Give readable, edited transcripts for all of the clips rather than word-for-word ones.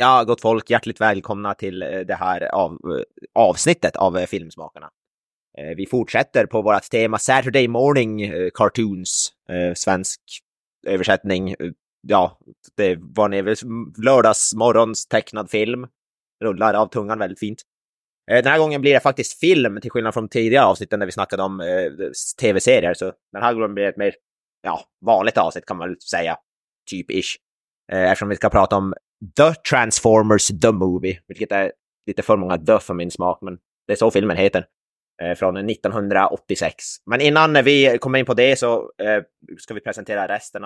Ja, gott folk, hjärtligt välkomna till det här avsnittet av Filmsmakarna. Vi fortsätter på vårt tema Saturday Morning Cartoons, svensk översättning. Ja, det var en lördagsmorgons tecknad film. Rullar av tungan väldigt fint. Den här gången blir det faktiskt film, till skillnad från tidigare avsnitten där vi snackade om tv-serier. Så den här gången blir det ett mer vanligt avsnitt, kan man säga, typ-ish. Eftersom vi ska prata om The Transformers: The Movie, vilket är lite för många "the" för min smak, men det är så filmen heter, från 1986. Men innan vi kommer in på det så ska vi presentera resten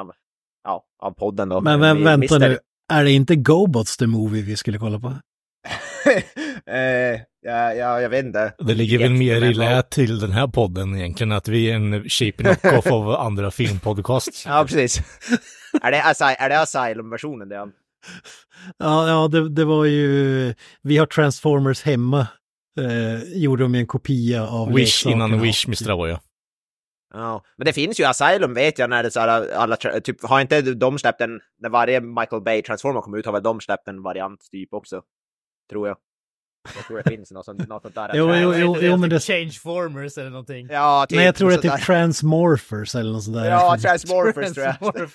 av podden då. Men vänta nu, är det inte GoBots The Movie vi skulle kolla på? Jag vet inte. Det ligger väl mer i lä till den här podden egentligen, att vi är en cheap knock-off av andra filmpodcasts. Ja, precis. Är det Asylum-versionen det? Ja, det var ju... Vi har Transformers hemma. Gjorde de en kopia av... Wish innan Wish, misstror jag. Ja, men det finns ju Asylum, vet jag, när det så här, alla... Typ, har inte de släppt en... När varje Michael Bay Transformer kom ut har väl de släppt en variant typ också, tror jag. Jag tror det finns något sånt där. Jo, men det... Changeformers eller någonting. Ja, typ. Nej, jag tror det är typ Transmorphers eller något sånt där. Ja, Transmorphers tror jag.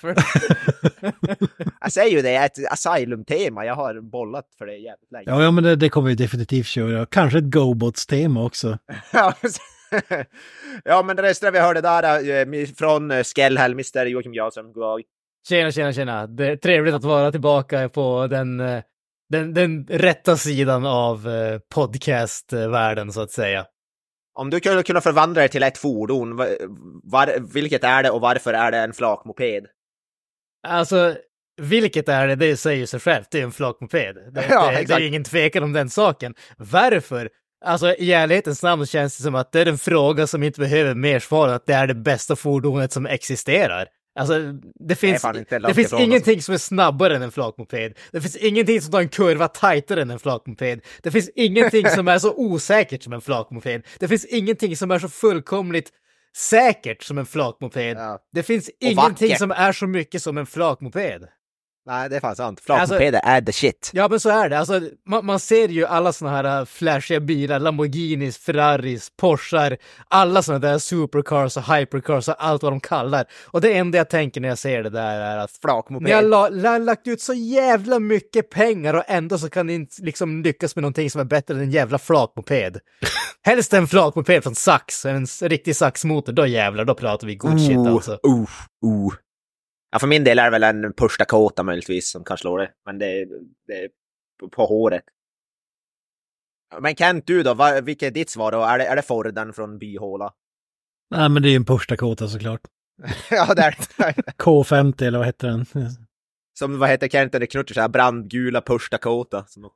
Jag säger ju det, är ett Asylum-tema. Jag har bollat för det jävligt länge. Ja, men det kommer ju definitivt köra. Kanske ett GoBots-tema också. Ja, men det resten vi hörde där från Skellhäll, Mr. Joakim Jansson. Tjena. Det är trevligt att vara tillbaka på den rätta sidan av podcastvärlden, så att säga. Om du skulle kunna förvandla dig till ett fordon, vilket är det och varför är det en flakmoped? Alltså, vilket är det? Det säger sig självt. Det är en flakmoped. Det är ingen tvekan om den saken. Varför? Alltså, i ärlighetens namn känns det som att det är en fråga som inte behöver mer svar, att det är det bästa fordonet som existerar. Alltså, det finns ingenting som är snabbare än en flakmoped. Det finns ingenting som tar en kurva tajtare än en flakmoped. Det finns ingenting som är så osäkert som en flakmoped. Det finns ingenting som är så fullkomligt säkert som en flakmoped. Ja. Det finns ingenting som är så mycket som en flakmoped. Nej, det är fan sant. Flakmopeder är the shit. Ja, men så är det. Alltså, man ser ju alla såna här flashiga bilar, Lamborghinis, Ferraris, Porschar, alla såna där supercars och hypercars och allt vad de kallar. Och det enda jag tänker när jag ser det där är att flakmopeder. Ni har lagt ut så jävla mycket pengar och ändå så kan ni inte liksom lyckas med någonting som är bättre än en jävla flakmoped. Helst en flakmoped från Sax, en riktig Saxmotor. Då jävlar, då pratar vi god shit alltså. Ja, för min del är det väl en Push Dakota möjligtvis som kan slå det. Men det är på håret. Men Kent, du då? Vilket är ditt svar då? Är det Forden från Byhåla? Nej, men det är ju en Push Dakota såklart. Ja, där. K50 eller vad heter den? Som, vad heter Kent? Det knutter så här brandgula Push Dakota. Som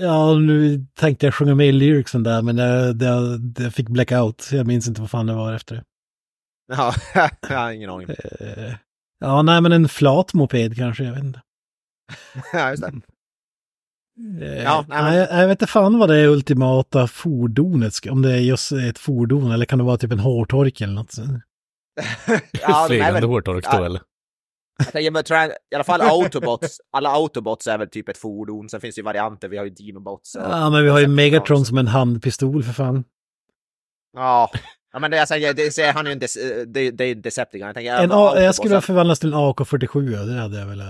ja, nu tänkte jag sjunga med i lyricsen där, men jag fick blackout. Jag minns inte vad fan det var efter det. Ja, jag har ingen aning. Ja, nej, men en flat moped kanske, jag vet inte. Ja, just det. Ja, nej, jag vet inte fan vad det är ultimata fordonet, om det är just ett fordon, eller kan det vara typ en hårtork eller något sånt? Ja, flygande hårtork då, eller? I alla fall Autobots. Alla Autobots är väl typ ett fordon, sen finns ju varianter, vi har ju Dinobots. Ja, men vi har ju Megatron som en handpistol, för fan. Ja. Ja, men han är ju en Decepticon. Jag skulle förvandlas till en AK-47, det hade jag väl.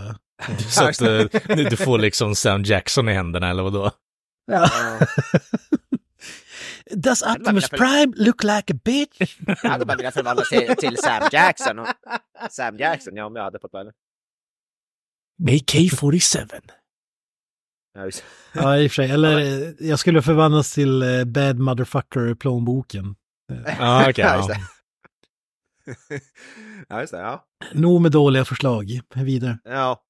Så att du får liksom Sam Jackson i händerna, eller vadå? Ja. Does Optimus Prime look like a bitch? Jag hade bara velat förvandlas till Sam Jackson. Sam Jackson, ja, om jag hade fått välja. Med K-47. Ja, i och för sig. Eller jag skulle förvandlas till Bad Motherfucker, plånboken. Ja, okej. Ja, just det, ja. Nog med dåliga förslag. Vidare. Ja.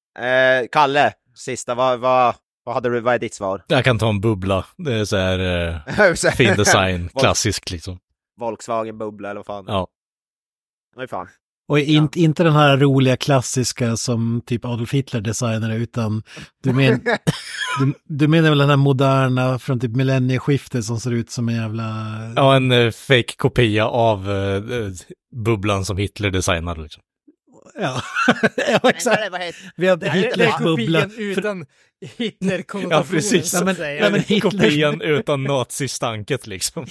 Kalle, sista. Vad är ditt svar? Jag kan ta en bubbla. Det är så här fin design. Klassisk liksom. Volkswagen bubbla eller vad fan. Ja. Nej fan. Och inte den här roliga klassiska som typ Adolf Hitler designade, utan du menar väl den här moderna från typ millennieskiftet som ser ut som en jävla... Ja, en fake kopia av bubblan som Hitler designade liksom. Ja, ja exakt. Vi hade Hitler-bubblan utan Hitler-konnotationen. Ja, precis. Nej, men Hitler-kopian utan nazistanket liksom.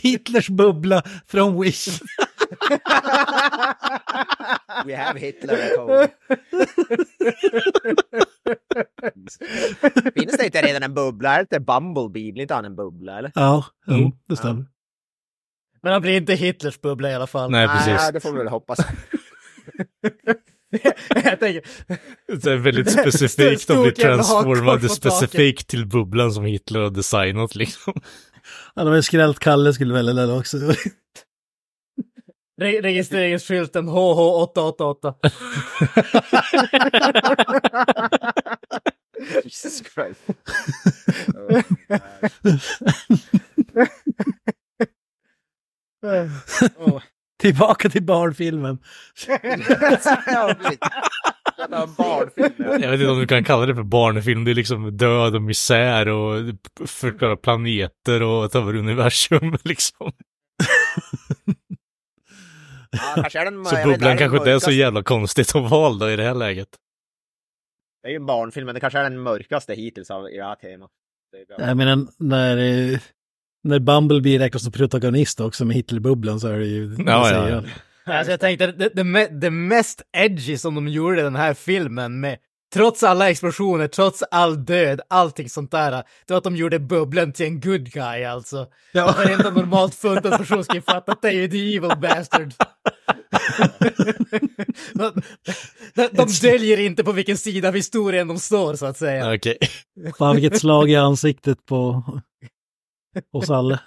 Hitlers bubbla från Wish. We have Hitler at home. Finns det inte redan en bubbla? Är det Bumblebee? Blir inte han en bubbla? Eller? Ja, det stämmer. Ja. Men han blir inte Hitlers bubbla i alla fall. Nej, precis. Ja, det får vi väl hoppas. Jag tänker, det är väldigt specifikt. De blir transformade specifikt till bubblan som Hitler har designat liksom. Ja, det var ju skrällt. Kalle skulle välja den också. Registreringsskylten HH888. Jesus Christ. Oh, oh. Tillbaka till barnfilmen. Jag vet inte om du kan kalla det för barnfilm. Det är liksom död och misär och förklara planeter och ta över universum liksom. Ja, så bubblan kanske inte är så jävla konstigt att valda i det här läget. Det är ju en barnfilm, men det kanske är den mörkaste hittills av i det här temat. Jag menar, när Bumblebee räknas som protagonist också med Hitlerbubblan så är det ju... Ja. Alltså jag tänkte, det mest edgy som de gjorde i den här filmen med... Trots alla explosioner, trots all död, allting sånt där. Det var att de gjorde bubblan till en good guy, alltså. Ja. Det är inte normalt funtad person ska fatta att det är ju the evil bastard. De döljer inte på vilken sida av historien de står, så att säga. Okej. Fan, vilket slag i ansiktet på oss alla.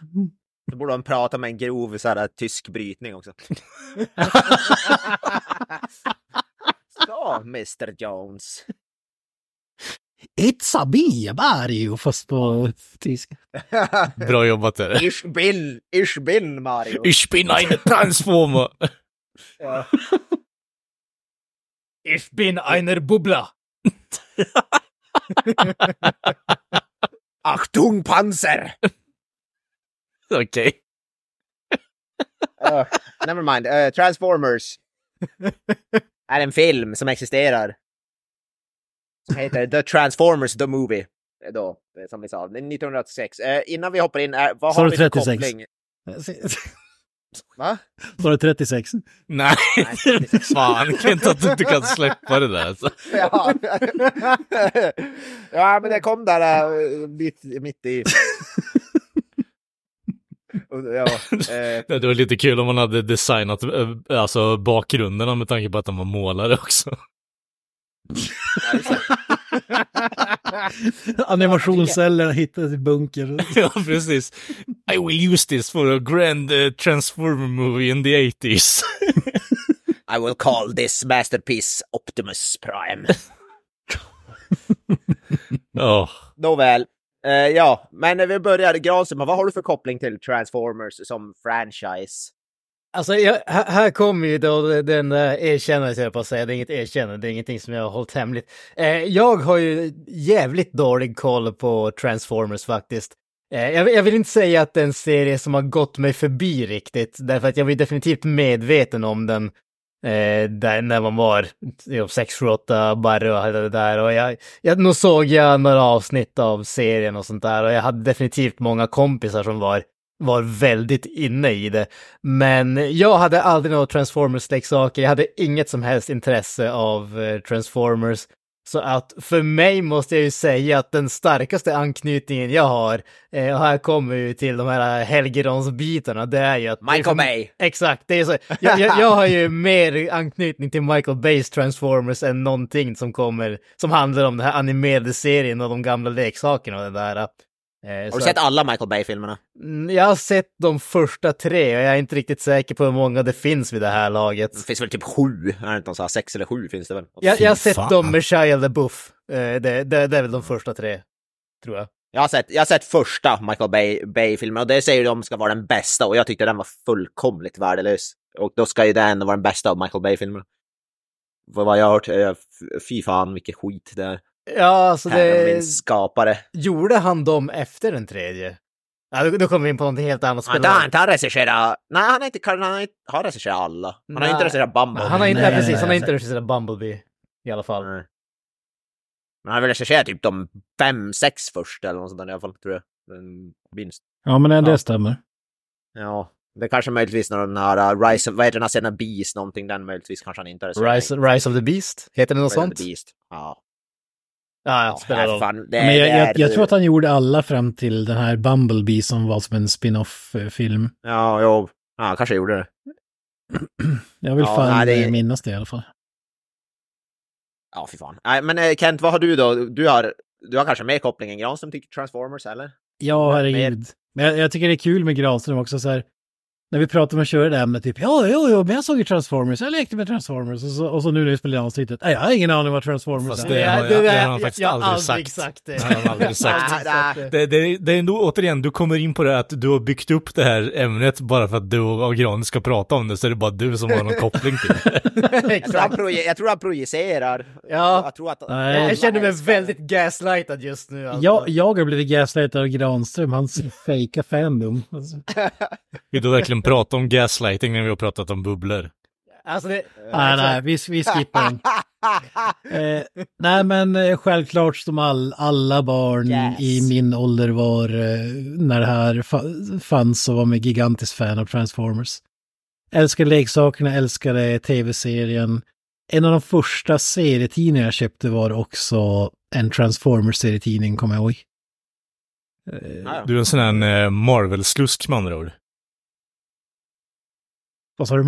Då borde de prata med en grov så här, tysk brytning också. Så, Mr. Jones. It's a bee about you, fast på tyska. Bra jobbat där. Ich bin Mario. Ich bin eine Transformer. Ja. Ich bin eine Bubbla. Achtung, Panzer. Okej. Okay. Never mind. Transformers. Är en film som existerar. Som heter The Transformers: The Movie. Då, som vi sa, 1986. Innan vi hoppar in, vad har vi för koppling? Va? Var det 36? Nej, 36. Fan, kan inte att du inte kan släppa det där. Ja. Ja, men det kom där mitt i... Ja, det var lite kul om man hade designat alltså bakgrunderna med tanke på att de var målare också. Animationsceller hittades i bunker. Ja, precis. I will use this for a grand Transformer movie in the 80s. I will call this masterpiece Optimus Prime. Oh. Nåväl. Ja, men när vi började Granström, vad har du för koppling till Transformers som franchise? Alltså, här kommer ju då den erkännelse jag på att säga. Det är inget erkännande, det är ingenting som jag har hållit hemligt. Jag har ju jävligt dålig koll på Transformers faktiskt. Jag vill inte säga att det är en serie som har gått mig förbi riktigt, därför att jag var definitivt medveten om den där när man var 6-8 bara och det där, och nog såg jag några avsnitt av serien och sånt där, och jag hade definitivt många kompisar som var väldigt inne i det, men jag hade aldrig några Transformers-leksaker, jag hade inget som helst intresse av Transformers, så att för mig måste jag ju säga att den starkaste anknytningen jag har, och här kommer ju till de här Helgerons-bitarna, det är ju att... Michael Bay! Exakt, det är så. Jag har ju mer anknytning till Michael Bays Transformers än någonting som handlar om den här animerade serien och de gamla leksakerna och det där. Har du sett alla Michael Bay-filmerna? Jag har sett de första 3 och jag är inte riktigt säker på hur många det finns vid det här laget. Det finns väl typ 7, är det inte så här, 6 eller 7 finns det väl? Jag har sett dem med Shia LaBeouf. Det är väl de första 3, tror jag. Jag har sett första Michael Bay-filmen och det säger de ska vara den bästa och jag tyckte den var fullkomligt värdelös. Och då ska ju den ändå vara den bästa av Michael Bay-filmerna. Vad jag har hört, fy fan vilket skit det är. Ja, alltså det... skapare. Gjorde han dem efter den 3:e? Ja, då kommer vi in på något helt annat. Han har inte regisserat alla. Han har inte regisserat Bumblebee. Han har inte regisserat Bumblebee i alla fall. Nej. Men han har väl regisserat typ de 5-6 första eller något sånt där i alla fall, tror jag. Minst. Ja, men det stämmer. Ja. Det kanske möjligtvis när den här Rise of, vad heter den här sedan Beast någonting, den möjligtvis kanske han inte har Rise of the Beast, heter den något Rise sånt? Rise of the Beast, ja. Ja, fan, men jag tror att han gjorde alla fram till den här Bumblebee som var som en spin-off-film. Ja, jo. Ja, kanske gjorde det. Jag vill minnas det i alla fall. Ja, fy fan. Nej, men Kent, vad har du då? Du har kanske mer kopplingen än Granström till Transformers, eller? Ja, herregud. Men jag tycker det är kul med Granström också så här. När vi pratade om att köra det här med typ ja, men jag såg ju Transformers, jag lekte med Transformers och så nu när jag spelade avsnittet, jag har ingen aning vad Transformers fast är. Det har han faktiskt aldrig sagt. Det är ändå, återigen, du kommer in på det att du har byggt upp det här ämnet bara för att du och Gran ska prata om det, så är det bara du som har någon koppling till det. Jag tror han projicerar. Ja. Jag känner mig väldigt gaslightad just nu. Alltså. Jag har blivit gaslightad av Granström, hans fejka fandom. Alltså. Vill du verkligen prata om gaslighting när vi har pratat om bubblor? Alltså det... Nej, vi skippar den. Nej, men självklart som alla barn i min ålder var när det här fanns och var med gigantisk fan av Transformers. Älskade leksakerna, älskade tv-serien. En av de första serietidningar jag köpte var också en Transformers-serietidning, kommer jag ihåg. Du är en sån här Marvel-slusk med andra ord. Vad sa du?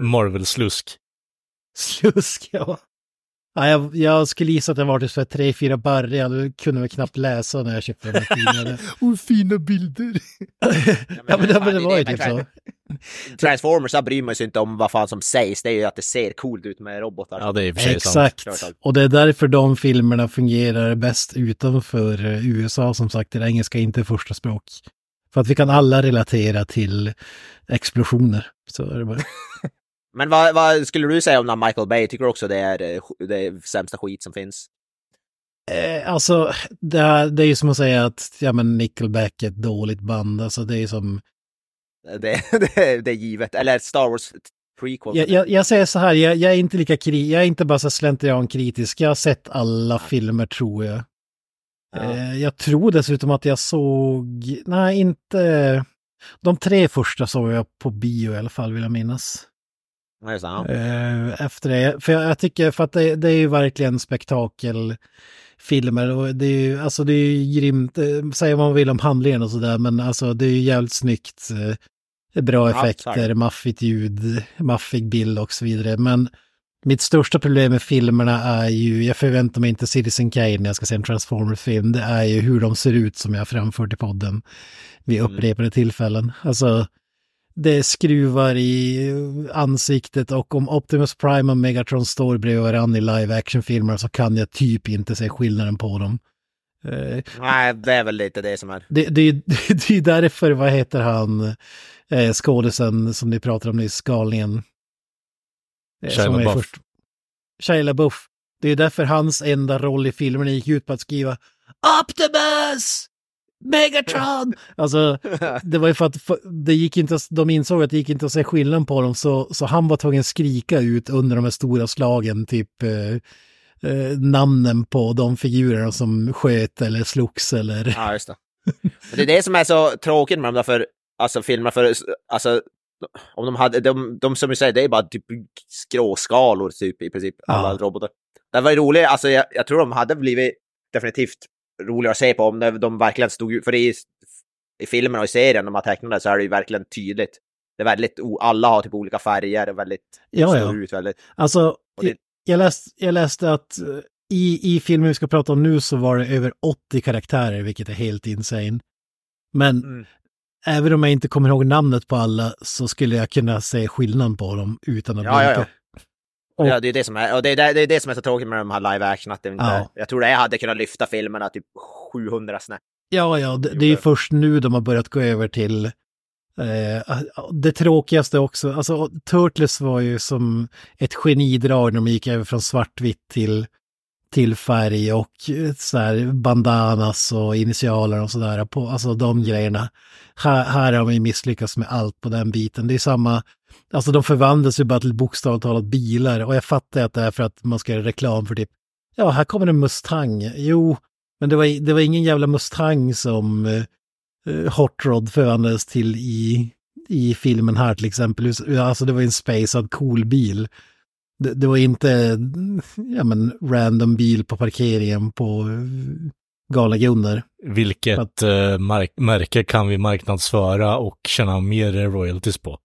Marvel-slusk. Slusk, ja. Jag skulle gissa att jag var typ 3-4 barr. Jag kunde väl knappt läsa när jag köpte den här tidningen. Och fina bilder. men det var ju typ så. Transformers, jag bryr mig ju inte om vad fan som sägs. Det är ju att det ser coolt ut med robotar. Ja, det är precis sant. Exakt. Och det är därför de filmerna fungerar bäst utanför USA. Som sagt, det engelska är inte första språk. För att vi kan alla relatera till explosioner. Så är det bara. Men vad skulle du säga om den Michael Bay? Tycker du också det är sämsta skit som finns? Alltså, det är ju som att säga att Nickelback är ett dåligt band. Alltså, det är som... Det är givet. Eller Star Wars prequel. Jag säger så här, jag är inte lika kritisk. Jag är inte bara så slentrian-kritisk. Jag har sett alla filmer, tror jag. Ja. Jag tror dessutom att jag såg... Nej, inte... De 3 första såg jag på bio i alla fall, vill jag minnas. Nej, sant. Efter det. För jag tycker, för att det är ju verkligen spektakelfilmer. Och det är ju, alltså det är ju grymt. Säger vad man vill om handlingen och sådär, men alltså det är ju jävligt snyggt. Bra effekter, maffigt ljud, maffig bild och så vidare. Men... Mitt största problem med filmerna är ju, jag förväntar mig inte Citizen Kane när jag ska se en Transformers-film, det är ju hur de ser ut som jag framfört i podden vid upprepade tillfällen. Alltså, det skruvar i ansiktet och om Optimus Prime och Megatron står bredvid varandra i live-action-filmer så kan jag typ inte se skillnaden på dem. Nej, det är väl lite det som är. Det är därför, vad heter han, skådisen som ni pratade om nyss, galningen. Shia LaBeouf. Det är därför hans enda roll i filmen gick ut på att skriva Optimus! Megatron! Alltså, det var ju för att det gick inte, de insåg att det gick inte att se skillnaden på dem, så han var tvungen skrika ut under de här stora slagen typ namnen på de figurerna som sköt eller slogs eller... Ja, just det. Det är det som är så tråkigt med de där för, alltså, filmerna för, alltså om de hade de som du säger, det är bara typ skråskalor typ i princip alla robotar. Det var ju roligt, alltså jag tror de hade blivit definitivt roligare att se på om de verkligen stod ut, för i filmen och i serien de har tecknade så är det ju verkligen tydligt. Det är väldigt alla har typ olika färger, väldigt ut väldigt. Alltså jag läste att I filmen vi ska prata om nu så var det över 80 karaktärer, vilket är helt insane. Men även om jag inte kommer ihåg namnet på alla så skulle jag kunna se skillnad på dem utan att blinka. Ja, det är det som är, och det är det som är så tråkigt med de här live action, att det inte, jag tror det hade kunnat lyfta filmerna typ 700 snäpp. Ja, det är först nu de har börjat gå över till det tråkigaste också. Alltså Turtles var ju som ett genidrag när de gick över från svartvitt till färg och så här bandanas och initialer och sådär på, alltså de grejerna. Här har man ju misslyckats med allt på den biten. Det är samma, alltså de förvandlas ju bara till bokstavtalat bilar, och jag fattar att det är för att man ska göra reklam för typ, ja här kommer en Mustang. Jo, men det var ingen jävla Mustang som Hot Rod förvandlades till i filmen här till exempel. Alltså det var en spacead cool bil. Det var inte random bil på parkeringen på Galagunder. Vilket märke kan vi marknadsföra och tjäna mer royalties på?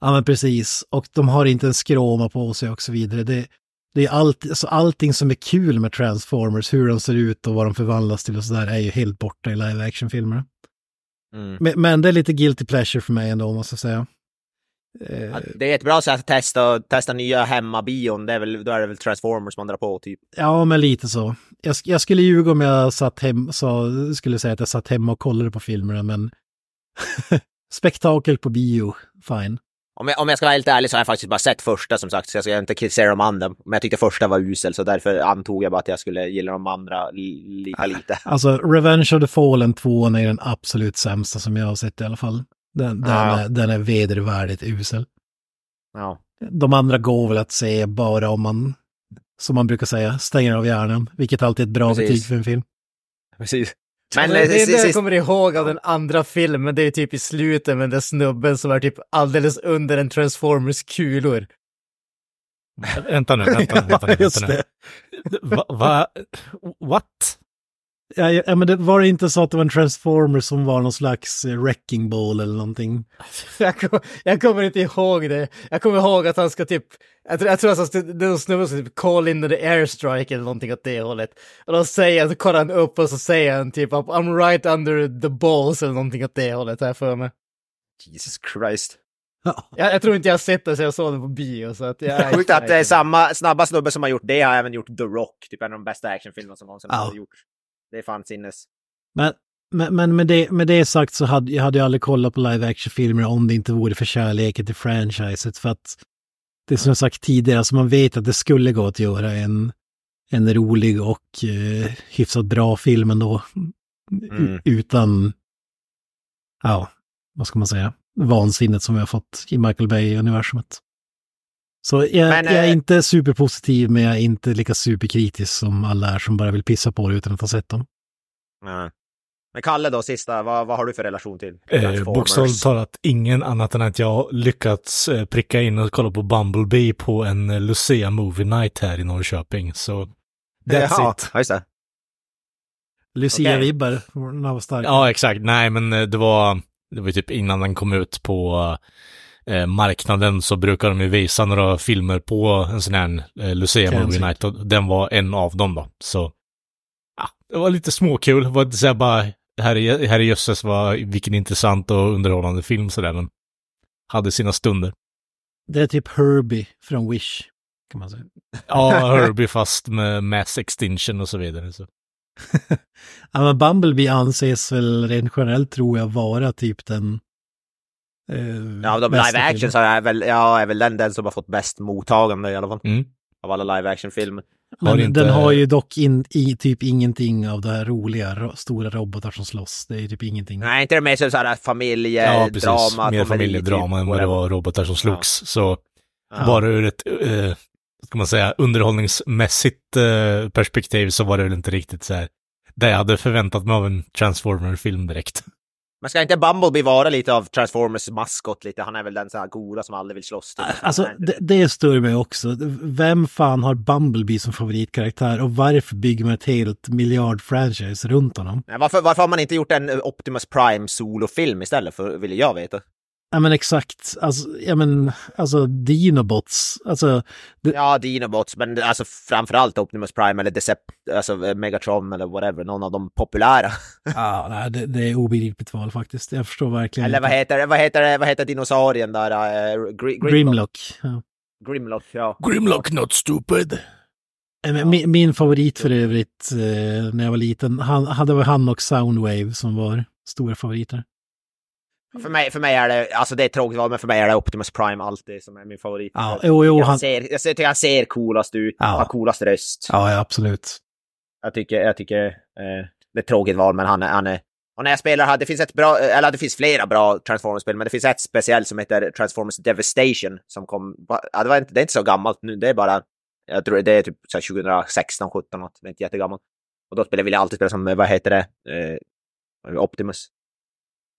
Ja, men precis. Och de har inte en skråma på sig och så vidare. Det är alltså allting som är kul med Transformers, hur de ser ut och vad de förvandlas till och sådär, är ju helt borta i live-action-filmerna. Men det är lite guilty pleasure för mig ändå, måste jag säga. Det är ett bra sätt att testa nya hemmabion, då är det väl Transformers man drar på typ. Ja, men lite så. Jag skulle ljuga om jag skulle säga att jag satt hemma och kollade på filmerna, men spektakel på bio, fine. Om jag ska vara helt ärlig så har jag faktiskt bara sett första, som sagt, så jag ska inte kritisera de andra, men jag tyckte första var usel, så därför antog jag bara att jag skulle gilla de andra lika lite. Alltså Revenge of the Fallen 2 är den absolut sämsta som jag har sett i alla fall. Den är vedervärdigt usel. Ja. De andra går väl att se bara om man, som man brukar säga, stänger av hjärnan, vilket alltid är ett bra betyg för en film. Precis. Men jag kommer ihåg av den andra filmen, det är typ i slutet med den snubben som är typ alldeles under en Transformers kulor. Vänta nu. Just det. What? Ja, men det var det inte så att det var en Transformer som var någon slags wrecking ball eller någonting? Jag kommer inte ihåg det. Jag kommer ihåg att han ska typ... Jag tror att det är någon snubbe som typ call in the airstrike eller någonting åt det hållet. Och då så kollar han upp och så säger han typ I'm right under the balls eller någonting åt det hållet här för mig. Jesus Christ. Jag tror inte jag har sett det, så jag såg det på bio. Så att jag sjukt att det är samma snabba snubbe som har gjort det har även gjort The Rock. Typ en av de bästa actionfilmerna som någonsin har gjort. Det fanns sinnes. Men med det sagt så hade jag aldrig kollat på live-action-filmer om det inte vore för kärleken till franchiset. För att det är som jag sagt tidigare, alltså man vet att det skulle gå att göra en rolig och hyfsat bra film ändå. Utan, vad ska man säga, vansinnet som vi har fått i Michael Bay-universumet. Så jag är inte superpositiv, men jag är inte lika superkritisk som alla är som bara vill pissa på det utan att ha sett dem. Nej. Men Kalle då, sista, vad har du för relation till Transformers? Bokstavligt talat ingen annat än att jag lyckats pricka in och kolla på Bumblebee på en Lucia Movie Night här i Norrköping. Så that's it. Ja, just det. Lucia Vibber, var stark. Ja, exakt. Nej, men det var typ innan den kom ut på... marknaden så brukar de ju visa några filmer på en sån här Lucia Movie Night, och den var en av dem då, så det var lite småkul, det var inte såhär bara herre jösses vilken intressant och underhållande film sådär, men hade sina stunder. Det är typ Herbie från Wish kan man säga. Ja, Herbie fast med mass extinction och så vidare så. Ja, men Bumblebee anses väl rent generellt tror jag vara typ den de live action så är väl den som har fått bäst mottagande i alla fall av alla live action filmer. Men den har ju dock typ ingenting av de här roliga stora robotar som slåss. Det är typ ingenting. Nej, inte det med så här familjedrama, mer familjedrama än vad det var robotar som slogs. Så bara ur ett ska man säga underhållningsmässigt perspektiv så var det väl inte riktigt så här det jag hade förväntat mig av en Transformer-film direkt. Men ska inte Bumblebee vara lite av Transformers maskot lite? Han är väl den så här goda som aldrig vill slåss till. Alltså, det stör mig också. Vem fan har Bumblebee som favoritkaraktär och varför bygger man ett helt miljardfranchise runt honom? Varför har man inte gjort en Optimus Prime solofilm istället för, vill jag veta? Ja, men exakt. Alltså, ja, men, alltså Dinobots. Alltså, ja, Dinobots, men alltså, framförallt Optimus Prime eller alltså, Megatron eller whatever, någon av de populära. Ja, nej, det är obegripligt val faktiskt. Jag förstår verkligen. Eller vad heter dinosaurien där? Grimlock. Ja. Grimlock, ja. Grimlock, not stupid. Min favorit för övrigt när jag var liten, han och Soundwave som var stora favoriter. För mig är det, alltså det är tråkigt val, men för mig är det Optimus Prime alltid som är min favorit. Ja, jag tycker han ser coolast ut, har coolast röst. Ja, absolut. Jag tycker det är tråkigt val, men han är. Och när jag spelar här, det finns flera bra Transformers-spel, men det finns ett speciellt som heter Transformers Devastation som kom, det är inte så gammalt nu, det är bara, jag tror det är typ 2016-17 något, det är inte jättegammalt. Och då vill jag alltid spela som, Optimus.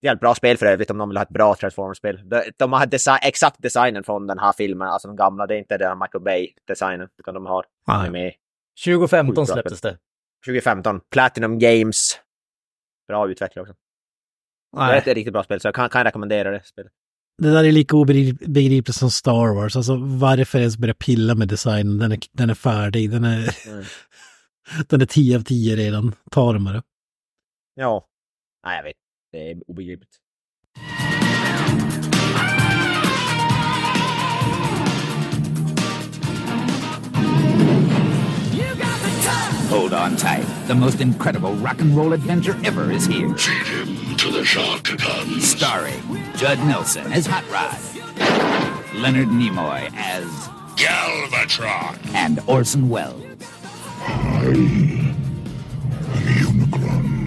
Det är ett bra spel för övrigt om de vill ha ett bra Transformers-spel. De har exakt designen från den här filmen, alltså de gamla, det är inte den Michael Bay-designen, utan de har med. 2015 släpptes det. 2015, Platinum Games. Bra utvecklare också. Nej. Det är ett riktigt bra spel, så jag kan rekommendera det spelet. Det där är lika obegripligt som Star Wars. Alltså, varför ens börja pilla med designen? Den är färdig. Den är 10 av 10 redan. Ta dem med det. Ja. Nej, jag vet. Det är obegripligt. Hold on tight. The most incredible rock and roll adventure ever is here. Feed him to the shark guns. Starring Judd Nelson as Hot Rod, Leonard Nimoy as Galvatron, and Orson Welles. I am Unicron.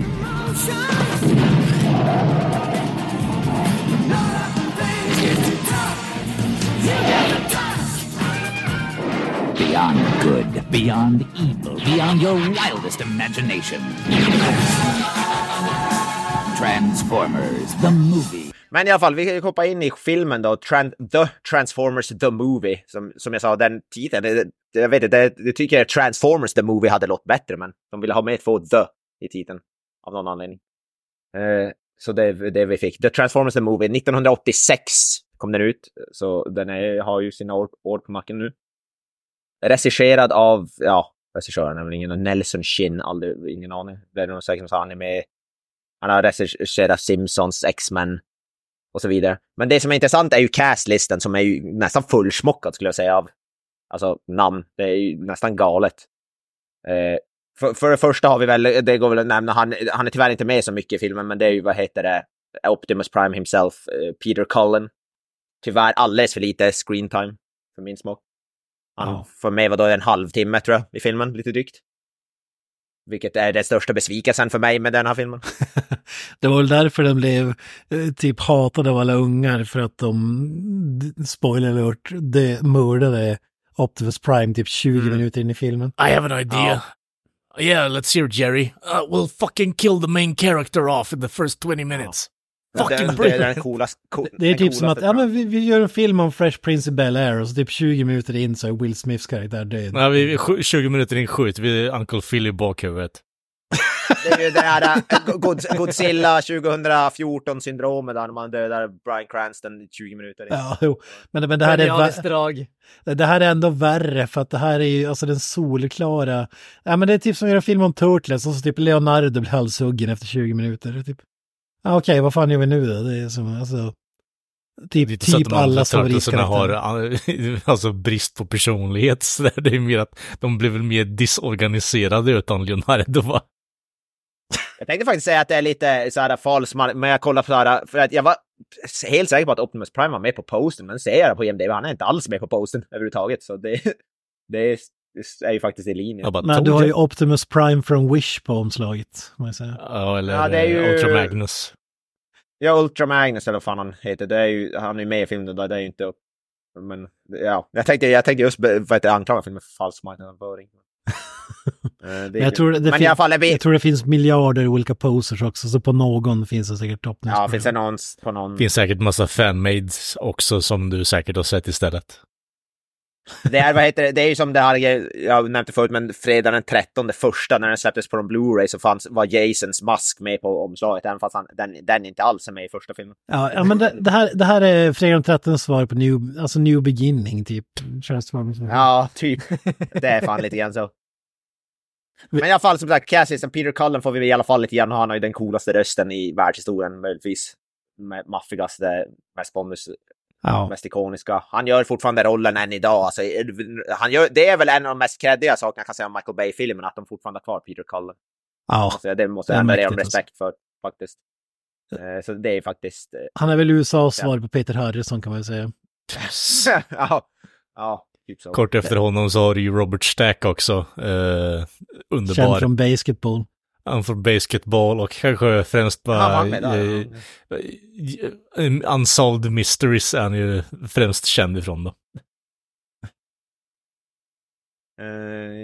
Beyond good, beyond evil, beyond your wildest imagination. Transformers, the movie. Men i alla fall, vi hoppar in i filmen då, The Transformers, the movie. Som jag sa, den titeln, jag vet inte, jag tycker Transformers, the movie hade låtit bättre, men de ville ha med två the i titeln, av någon anledning. Så det är det vi fick. The Transformers, the movie, 1986 kom den ut, så den har ju sina år på macken nu. Regisserad av, regissören är väl ingen, Nelson Shin, ingen aning. Det är nog säkert som han är med. Han har regisserat Simpsons, X-Men och så vidare. Men det som är intressant är ju castlistan som är ju nästan fullsmockad skulle jag säga av, alltså namn. Det är ju nästan galet. För det första har vi väl, det går väl att nämna, han är tyvärr inte med så mycket i filmen, men det är ju, Optimus Prime himself, Peter Cullen. Tyvärr alldeles för lite screen time för min smak. Han får med en halvtimme tror jag i filmen, lite drygt. Vilket är den största besvikelsen för mig med den här filmen. Det var väl därför den blev typ hatad av alla ungar, för att de, spoiler alert, de mördade Optimus Prime typ 20 minuter in i filmen. I have an idea. Oh. Yeah, let's hear Jerry. We'll fucking kill the main character off in the first 20 minutes. Det är typ som att vi gör en film om Fresh Prince of Bel-Air och så typ 20 minuter in så är Will Smiths karaktär död. Ja, 20 minuter in skjuter vi Uncle Philly bakhuvudet. Det är ju det här Godzilla 2014-syndromet där man dödar Bryan Cranston i 20 minuter in. Ja, jo. Men det här det här är ändå värre, för att det här är ju alltså den solklara. Ja, men det är typ som att göra en film om Turtles och så typ Leonardo blir halshuggen efter 20 minuter typ. Okej, vad fan gör vi nu då? Det är som, alltså, typ alla som har alltså brist på personlighet. Så det är mer att de blev väl mer disorganiserade utan Leonardo, va? Jag tänkte faktiskt säga att det är lite så här falskt, men jag kollar på det här, för att jag var helt säker på att Optimus Prime var med på posten, men ser jag på IMDb, han är inte alls med på posten överhuvudtaget, så det är ju faktiskt i linje. Men du har ju Optimus Prime från Wish på omslaget, man säger. Ja, eller det är ju Ultra Magnus. Ja, Ultra Magnus eller vad fan han heter. Det är ju, han är med i filmen där, det är ju inte upp. Men ja, jag tänkte just anklaga filmen för falsk marknadsföring. Jag tror det finns miljarder olika posers också, så på någon finns det säkert Optimus Prime. Ja, finns det någon. Finns säkert massa fanmades också som du säkert har sett istället. Det är, vad heter det? Det är ju som det här, jag nämnde förut, men fredag den 13, det första när den släpptes på de Blu-ray, så var Jasons mask med på omslaget, även fast den inte alls är med i första filmen. Ja men det här är fredag den 13 svar på New Beginning, typ. Ja, typ. Det är fan lite grann så. Men i alla fall, som sagt, Cassie som Peter Cullen får vi i alla fall lite grann. Han har ju den coolaste rösten i världshistorien, möjligtvis. Maffigaste, mest bonus... Oh. Mest ikoniska. Han gör fortfarande rollen än idag. Alltså, det är väl en av de mest kreddiga sakerna jag kan säga om Michael Bay-filmen, att de fortfarande har kvar Peter Cullen. Oh. Alltså, det måste jag ändå ge respekt för, faktiskt. Så det är faktiskt... Han är väl USA:s svar på Peter Harrison, kan man säga. Ja, typ så. Kort efter honom så har du ju Robert Stack också. Underbar. Känd från basketball. Han får basketball och kanske främst bara Unsolved Mysteries är han ju främst känd ifrån då.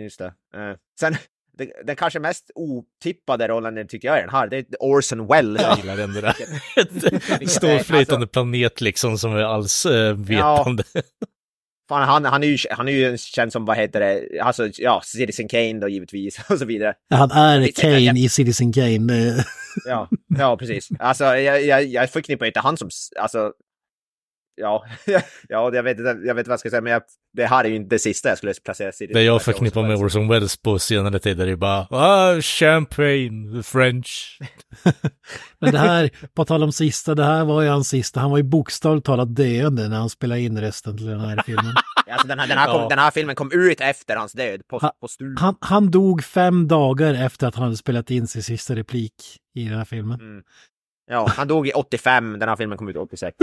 Just det. Sen, den kanske mest otippade rollen tycker jag är den här. Det är Orson Welles. Jag gillar den där. Stor flytande planet liksom som är alls vetande. Ja. Fan, han är ju känd som, vad heter det, alltså, ja, Citizen Kane då givetvis och så vidare. Han är Kane i Citizen Kane. Ja, precis. Alltså jag förknippar inte han som, alltså, jag vet vad jag ska säga, men det här är ju inte det sista jag skulle placera Citizen. Det jag förknippar med Orson Welles på senare tid är bara champagne, the French. Men det här, på tal om sista, det här var ju hans sista. Han var ju bokstavligt talat döende när han spelade in resten till den här filmen. Alltså den här filmen kom ut efter hans död på studion. Han dog 5 dagar efter att han hade spelat in sin sista replik i den här filmen. Mm. Ja, han dog i 85, den här filmen kom ut i 86.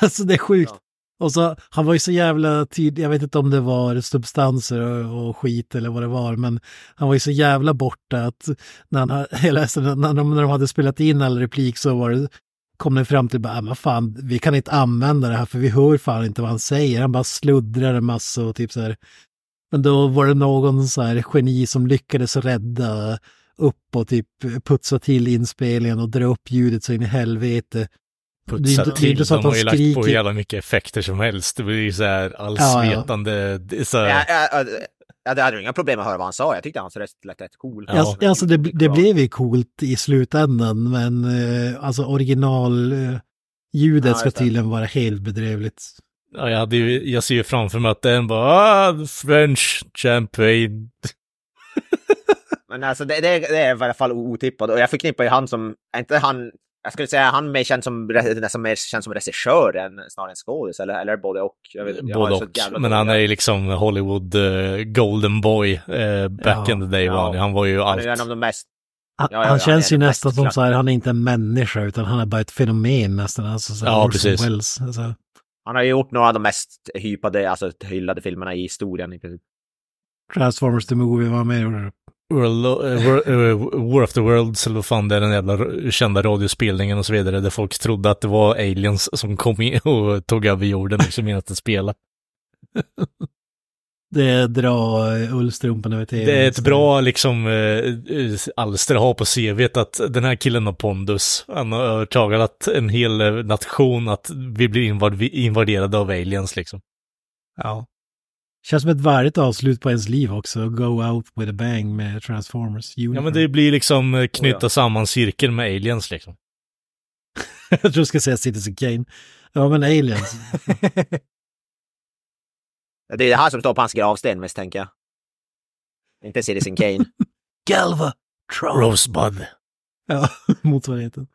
Alltså det är sjukt. Ja. Och så, han var ju så jävla tidig, jag vet inte om det var substanser och skit eller vad det var, men han var ju så jävla borta att när de hade spelat in all replik så kom det fram till bara, men fan, vi kan inte använda det här för vi hör fan inte vad han säger, han bara sluddrar en massa och typ så här. Men då var det någon så här geni som lyckades rädda upp och typ putsa till inspelningen och dra upp ljudet så in i helvete. Det är inte så att han skriker. De har ju lagt på jävla mycket effekter som helst. Det blir så här allsvetande. Jag hade inga problem att höra vad han sa. Jag tyckte hans röst lät rätt cool. Ja. Alltså, det blev ju coolt i slutändan, men alltså originalljudet ska tydligen vara helt bedrövligt. Ja, jag ser ju framför mig att den bara French champagne. Men alltså det är i alla fall otippat. Och jag förknippar ju han som, inte han, jag skulle säga han mer känns som nästan mer känns som regissör än snarare en skådis eller både och. Både och. Men han är ju liksom Hollywood golden boy back in the day. Ja. Han var ju allt. Han är en av de mest. Han känns ju nästan som så här, han är inte en människa utan han är bara ett fenomen nästan. Alltså, så ja, precis. Wells, alltså. Han har gjort några av de mest hypade, alltså hyllade filmerna i historien. Transformers: The Movie var med och War of the Worlds eller vad fan det är, den jävla kända radiospelningen och så vidare där folk trodde att det var aliens som kom in och tog över jorden liksom innan att spela. Det drar ullstrumporna över till. Det är ett bra liksom alster att ha på CV:t att den här killen har pondus. Han har övertalat en hel nation att vi blir invaderade av aliens liksom. Ja. Känns som ett värdigt avslut på ens liv också. Go out with a bang med Transformers. Unicron. Ja, men det blir liksom knyta samman cirkel med aliens liksom. Jag tror jag ska säga Citizen Kane. Ja, men aliens. Det är det här som står på hans gravsten mest, tänker jag. Inte Citizen Kane. Galvatron. Rosebud. Ja, motsvarigheten.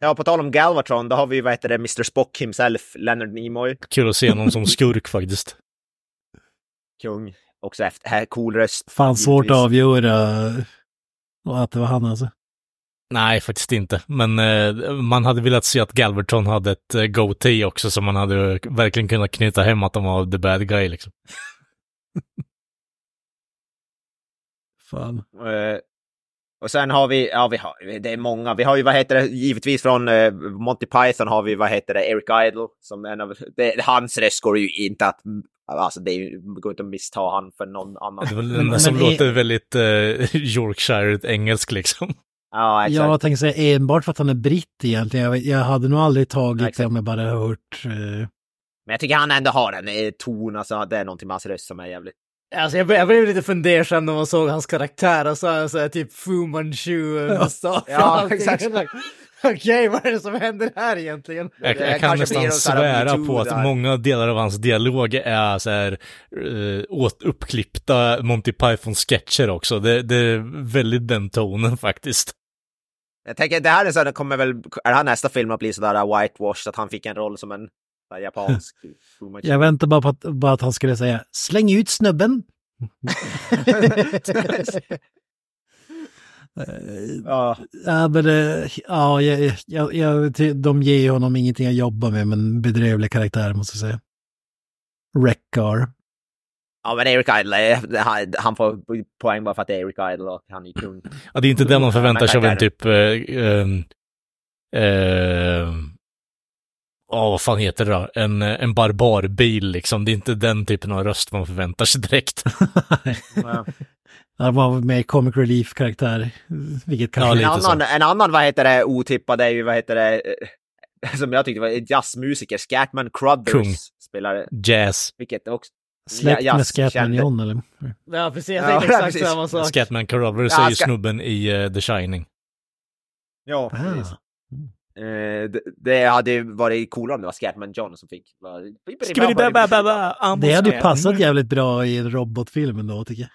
Ja, på tal om Galvatron, då har vi, vad heter det, Mr. Spock himself, Leonard Nimoy. Kul att se någon som skurk faktiskt. Kung, också efter här cool röst. Fan svårt att avgöra att det var han alltså. Nej, faktiskt inte. Men man hade velat se att Galvatron hade ett goatee också som man hade verkligen kunnat knyta hem att de var the bad guy liksom. Fan. Och sen har vi, det är många. Vi har ju, vad heter det, givetvis från Monty Python har vi, vad heter det, Eric Idle som en av, hans röst går ju inte att, alltså det går inte att missta han för någon annan. Det var den som låter väldigt Yorkshire-engelsk liksom. Ja, exakt. Jag tänkte säga enbart för att han är britt egentligen. Jag hade nog aldrig tagit det om jag bara hört Men jag tycker han ändå har en ton, alltså det är någonting med hans röst som är jävligt. Alltså jag blev lite fundersam när man såg hans karaktär och så typ Fu Manchu och så. Ja, exakt. Okej, vad är det som händer här egentligen? Jag kan nästan svära på att många delar av hans dialog är så här uppklippta Monty Python-sketcher också. Det är väldigt den tonen faktiskt. Jag tänker, det här är så här, kommer väl, är det här nästa film att bli sådär whitewashed, att han fick en roll som en japansk... Jag väntar bara på att han skulle säga, släng ut snubben! De ger ju honom ingenting att jobba med, men bedrövlig karaktär måste jag säga. Wreckar. Ja, men Eric Idle, han får poäng bara för att det är Eric Idle och han är kung. Ja, det är inte det man förväntar sig av en typ vad fan heter det då? En barbarbil liksom. Det är inte den typen av röst man förväntar sig direkt. Han var med comic relief-karaktär. Vilket kan en annan, vad heter det, otippad är ju, vad heter det, som jag tyckte var jazzmusiker, Scatman Crothers. Kung. Spelare. Jazz. Vilket också. Släpp med Scatman John, eller? Ja, precis. Jag tänkte exakt samma sak. Scatman Crothers är ju snubben i The Shining. Ja, precis. Det hade ju varit coolare om det var Scatman John som fick. Det hade ju passat jävligt bra i robotfilmen då, tycker jag.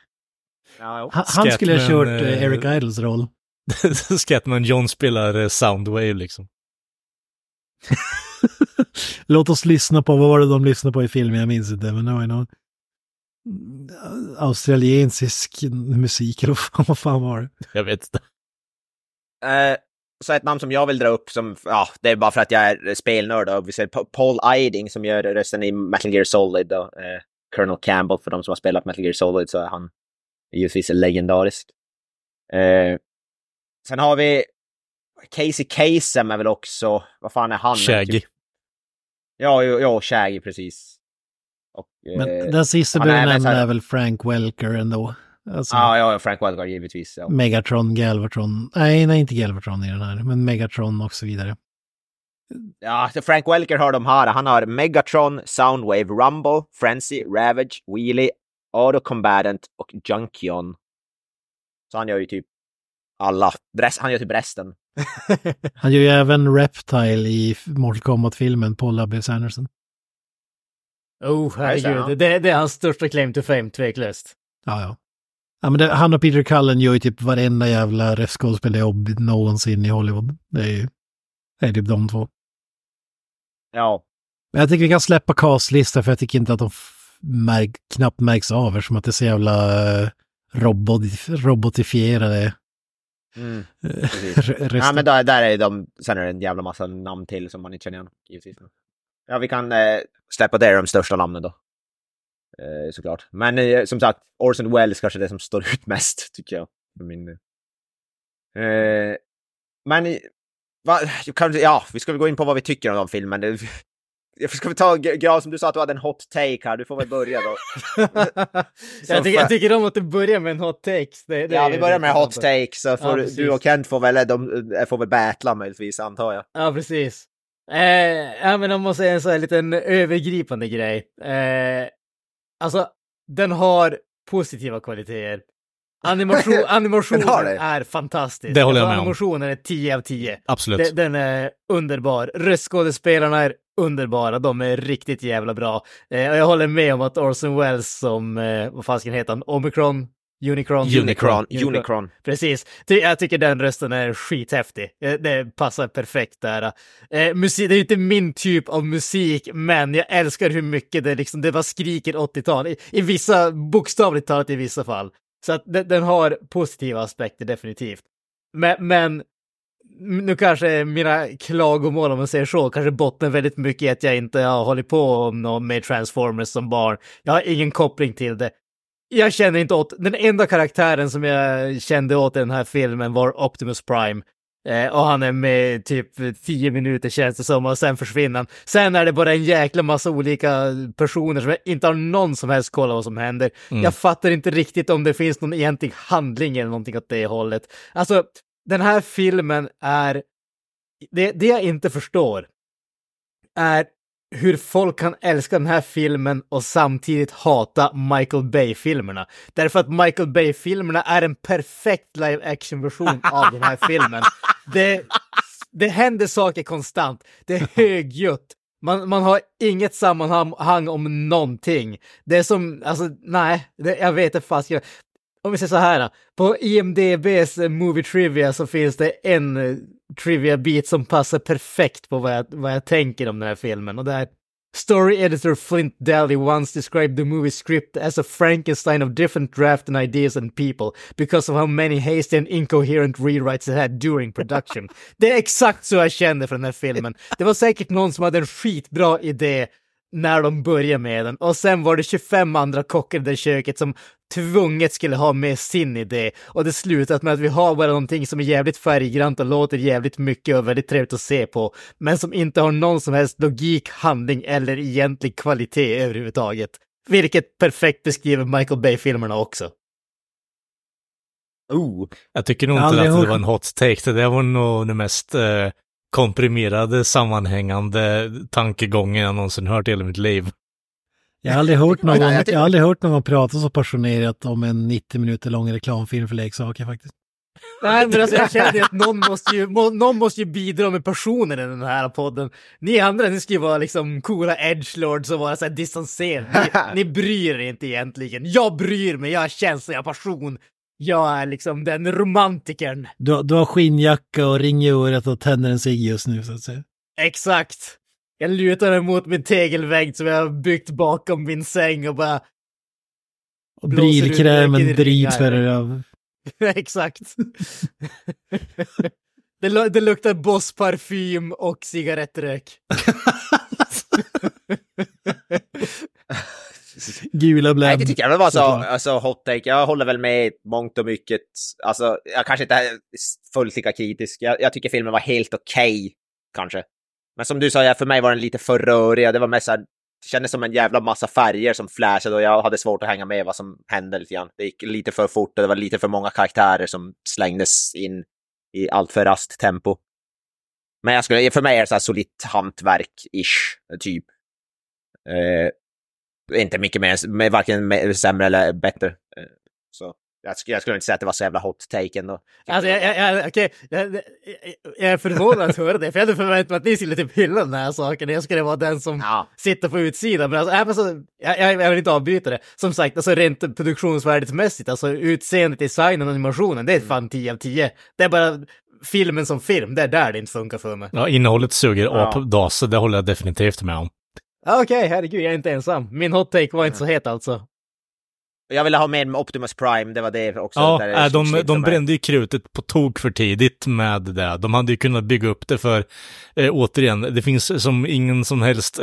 Ja, han skulle ha kört Eric Idles roll. Scatman John spelar Soundwave liksom. Låt oss lyssna på, vad var det de lyssnade på i filmen? Jag minns inte, men det var någon australiensisk musik eller vad fan var det? Jag vet inte. Så ett namn som jag vill dra upp som, ja, det är bara för att jag är spelnörd och vi ser Paul Eiding som gör rösten i Metal Gear Solid och Colonel Campbell, för de som har spelat Metal Gear Solid så är han givetvis legendarisk. Sen har vi Casey Kasem är väl också, vad fan är han? Shaggy. Typ? Ja, Shaggy, precis. Och, men den sista du nämnde är väl Frank Welker ändå? Alltså, ja, Frank Welker givetvis. Ja. Megatron, Galvatron. Nej, inte Galvatron i den här, men Megatron och så vidare. Ja, så Frank Welker har de här. Han har Megatron, Soundwave, Rumble, Frenzy, Ravage, Wheelie, Auto Combatant och Junkion. Så han gör ju typ han gör typ resten. Han gör ju även Reptile i Mortal Kombat-filmen, Paul W.S. Anderson. Oh, herregud. Det är hans största claim to fame, tveklöst. Ja. Ja, men han och Peter Cullen gör ju typ varenda jävla röstskådespeljobb någonsin i Hollywood. Det är typ de två. Ja. Men jag tycker vi kan släppa castlistan, för jag tycker inte att de knappt märks av, som att det är så jävla robotifierade. Ja, men där är de, sen är det en jävla massa namn till som man inte känner igen, givetvis. Ja, vi kan släppa det, de största namnen då. Såklart. Men som sagt, Orson Welles kanske är det som står ut mest, tycker jag. Men vi ska väl gå in på vad vi tycker om de filmen. Ska vi ta Grav, som du sa att du hade en hot take här? Du får väl börja då. jag tycker om att du börjar med en hot take. Ja, vi börjar med en hot take, så får du och Kent får väl battla möjligtvis, antar jag. Ja, precis. Men om man säger en så här liten övergripande grej. Alltså, den har positiva kvaliteter. Animationen är fantastisk. Det håller jag med om. Animationen är 10 av 10. Absolut. Den är underbar. Röstskådespelarna är underbara, de är riktigt jävla bra. Och jag håller med om att Orson Welles som, vad fan ska han heta? Unicron. Precis, jag tycker den rösten är skithäftig. Det passar perfekt där. Musik, det är ju inte min typ av musik, men jag älskar hur mycket det liksom, det bara skriker 80-tal. I vissa, bokstavligt talat i vissa fall. Så att den har positiva aspekter, definitivt. Men nu kanske mina klagomål, om man säger så, kanske bottnar väldigt mycket i att jag inte har hållit på med Transformers som barn. Jag har ingen koppling till det. Jag känner inte åt... Den enda karaktären som jag kände åt i den här filmen var Optimus Prime. Och han är med typ 10 minuter, känns det som, och sen försvinner han. Sen är det bara en jäkla massa olika personer som jag inte har någon som helst koll på vad som händer. Jag fattar inte riktigt om det finns någon egentlig handling eller någonting åt det hållet. Alltså... Den här filmen är... Det jag inte förstår är hur folk kan älska den här filmen och samtidigt hata Michael Bay-filmerna. Därför att Michael Bay-filmerna är en perfekt live-action-version av den här filmen. Det händer saker konstant. Det är högljutt. Man har inget sammanhang om någonting. Det är som, alltså, nej, jag vet inte fast. Om vi säger så här, på IMDBs movie trivia så finns det en trivia-bit som passar perfekt på vad jag tänker om den här filmen. Och det är story editor Flint Daly once described the movie script as a Frankenstein of different draft and ideas and people because of how many hasty and incoherent rewrites it had during production. Det är exakt så jag kände för den här filmen. Det var säkert någon som hade en skitbra idé när de började med den. Och sen var det 25 andra kockar i det köket som tvunget skulle ha med sin idé. Och det slutade med att vi har bara någonting som är jävligt färggrant och låter jävligt mycket och väldigt trevligt att se på. Men som inte har någon som helst logik, handling eller egentlig kvalitet överhuvudtaget. Vilket perfekt beskriver Michael Bay-filmerna också. Oh, jag tycker nog inte att det var en hot take. Det var nog det mest... komprimerade, sammanhängande tankegången jag någonsin hört i hela mitt liv. Jag har aldrig hört någon prata så passionerat om en 90 minuter lång reklamfilm för leksaker faktiskt. Nej, men alltså, jag känner att någon måste ju bidra med passionen i den här podden. Ni andra, ni ska ju vara liksom coola edgelords och vara så här distanserade. Ni bryr er inte egentligen. Jag bryr mig, jag har känsla, jag har passion. Jag är liksom den romantikern. Du har skinnjacka och ring i örat och tänder en cigg just nu så att säga. Exakt. Jag lutar mig mot min tegelvägg som jag har byggt bakom min säng och bara... Och brilkrämen drivs för det av. Exakt. det luktar bossparfym och cigarettrök. Gula bländ. Nej, det tycker jag väl var så hot take. Jag håller väl med mångt och mycket. Alltså, jag kanske inte är fullt lika kritisk. Jag tycker filmen var helt okej, kanske. Men som du sa, för mig var den lite för rörig. Det var mest så här, det kändes som en jävla massa färger som flashade och jag hade svårt att hänga med vad som hände lite grann. Det gick lite för fort och det var lite för många karaktärer som slängdes in i allt för rast tempo. Men för mig är det så här solitt hantverk-ish, typ. Inte mycket mer, med varken sämre eller bättre. Så jag skulle inte säga att det var så jävla hot take ändå. Alltså, jag är förvånad att höra det, för jag hade förväntat mig att ni skulle typ hylla den här saken. Jag skulle vara den som sitter på utsidan. Men alltså, jag vill inte avbryta det. Som sagt, alltså, rent produktionsvärdesmässigt, alltså utseendet, designen och animationen, det är fan 10 av 10. Det är bara filmen som film, det är där det inte funkar för mig. Ja, innehållet suger apdag, så det håller jag definitivt med om. Okej, herregud, jag är inte ensam. Min hot take var inte så het alltså. Jag ville ha med Optimus Prime, det var det också. Ja, där de brände ju krutet på tok för tidigt med det. De hade ju kunnat bygga upp det för, återigen, det finns som ingen som helst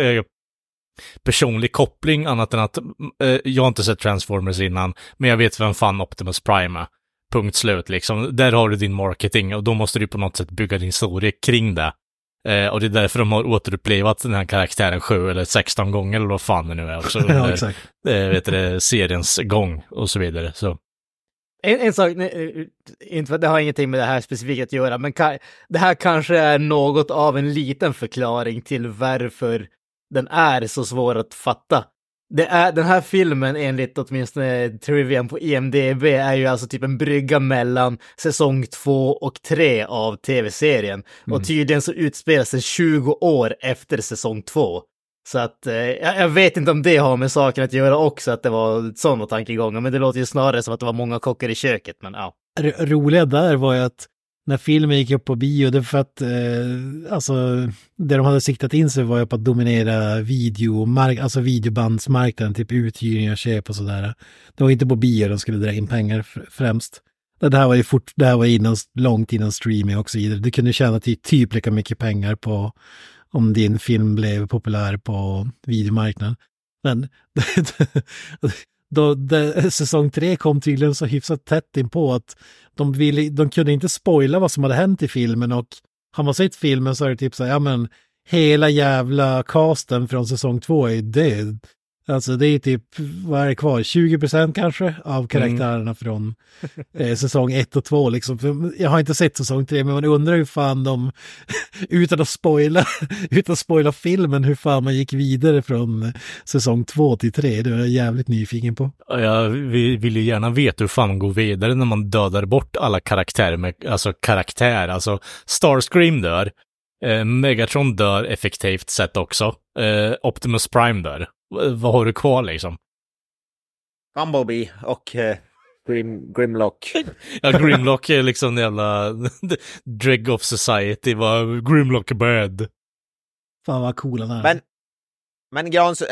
personlig koppling annat än att jag har inte sett Transformers innan, men jag vet vem fan Optimus Prime är. Punkt slut, liksom. Där har du din marketing och då måste du på något sätt bygga din historia kring det. Och det är därför de har återupplivat den här karaktären 7 eller 16 gånger eller vad fan det nu är också. Ja, exakt. Vet du, seriens gång och så vidare. Så. En sak, inte, det har ingenting med det här specifikt att göra, men det här kanske är något av en liten förklaring till varför den är så svår att fatta. Den här filmen, enligt åtminstone trivian på IMDb, är ju alltså typ en brygga mellan säsong 2 och 3 av tv-serien. Och tydligen så utspelas den 20 år efter säsong 2. Så att, jag vet inte om det har med saken att göra också, att det var sådana tankegångar. Men det låter ju snarare som att det var många kockar i köket, men ja. Roliga där var ju att när filmen gick upp på bio, det för att alltså, det de hade siktat in sig var ju på att dominera alltså videobandsmarknaden, typ uthyrningar, köp och sådär. Det var inte på bio de skulle dra in pengar främst. Det här var ju innan, långt innan streaming och så vidare. Du kunde tjäna typ lika mycket pengar på om din film blev populär på videomarknaden. Men säsong 3 kom tydligen så hyfsat tätt in på att de kunde inte spoila vad som hade hänt i filmen, och har man sett filmen så är det typ så här, ja men hela jävla casten från säsong 2 är död. Alltså det är typ, vad är det kvar? 20% kanske av karaktärerna från säsong 1 och 2 liksom. Jag har inte sett säsong 3, men man undrar hur fan de, utan att spoila filmen, hur fan man gick vidare från säsong 2 till 3. Det är jag jävligt nyfiken på. Jag vill ju gärna veta hur fan man går vidare när man dödar bort alla karaktärer med, alltså karaktär, alltså Starscream dör, Megatron dör effektivt sett också, Optimus Prime dör. Vad har du kvar liksom? Bumblebee och Grimlock. Ja, Grimlock är liksom jävla Dreg of Society. Var Grimlock är bad. Fan vad cool han är. Men Granström,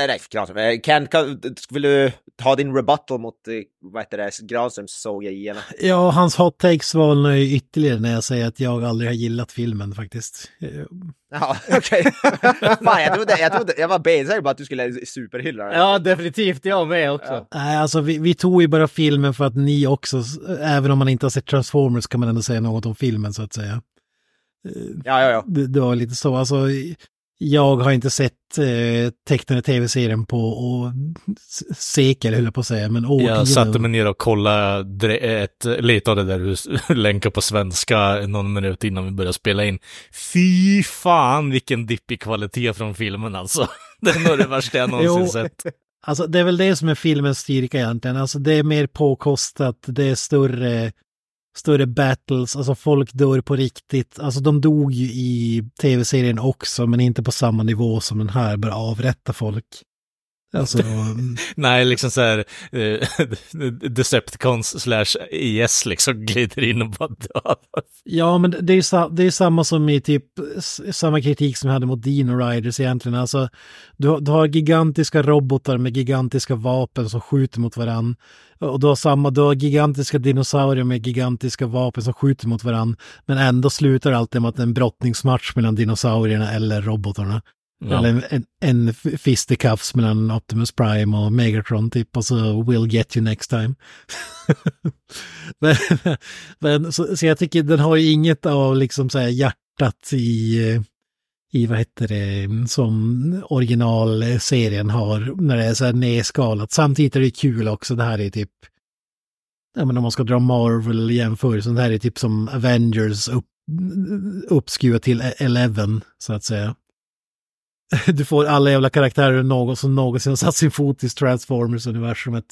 vill du ta din rebuttal mot vad heter det, Granström såg jag igenom? Ja, hans hot takes var nu ytterligare när jag säger att jag aldrig har gillat filmen faktiskt. Ja, okej. Okay. Fan, jag var bensäker på att du skulle superhylla den. Ja, definitivt, jag med också. Nej, ja. Alltså vi tog ju bara filmen för att ni också, även om man inte har sett Transformers kan man ändå säga något om filmen så att säga. Ja. Det var lite så, alltså... Jag har inte sett tecknade tv-serien på och sekel, höll jag på att säga. Men jag satte mig ner och kollade lite av det där du länkar på svenska någon minut innan vi började spela in. Fy fan, vilken dippig kvalitet från filmen alltså. Det är nog det värsta jag någonsin sett. Alltså, det är väl det som är filmens styrka egentligen. Alltså, det är mer påkostat, det är större battles, alltså folk dör på riktigt, alltså de dog ju i tv-serien också, men inte på samma nivå som den här, bara avrätta folk. Alltså, nej, liksom såhär Decepticons /IS liksom glider in och bara dör. Ja, men det är ju samma som i typ samma kritik som jag hade mot Dino Riders egentligen. Alltså, du har gigantiska robotar med gigantiska vapen som skjuter mot varann. Och du har gigantiska dinosaurier med gigantiska vapen som skjuter mot varann. Men ändå slutar allt med att det är en brottningsmatch mellan dinosaurierna eller robotarna. Ja. Eller en fist i cuffs mellan Optimus Prime och Megatron typ, och så we'll get you next time. men så jag tycker den har ju inget av liksom så här hjärtat i vad heter det som originalserien har när det är så här nedskalat. Samtidigt är det kul också, det här är typ, ja, men om man ska dra Marvel jämförelsen, det här är typ som Avengers uppskruvat till 11 så att säga. Du får alla jävla karaktärer som någonsin har satt sin fot i Transformers-universumet.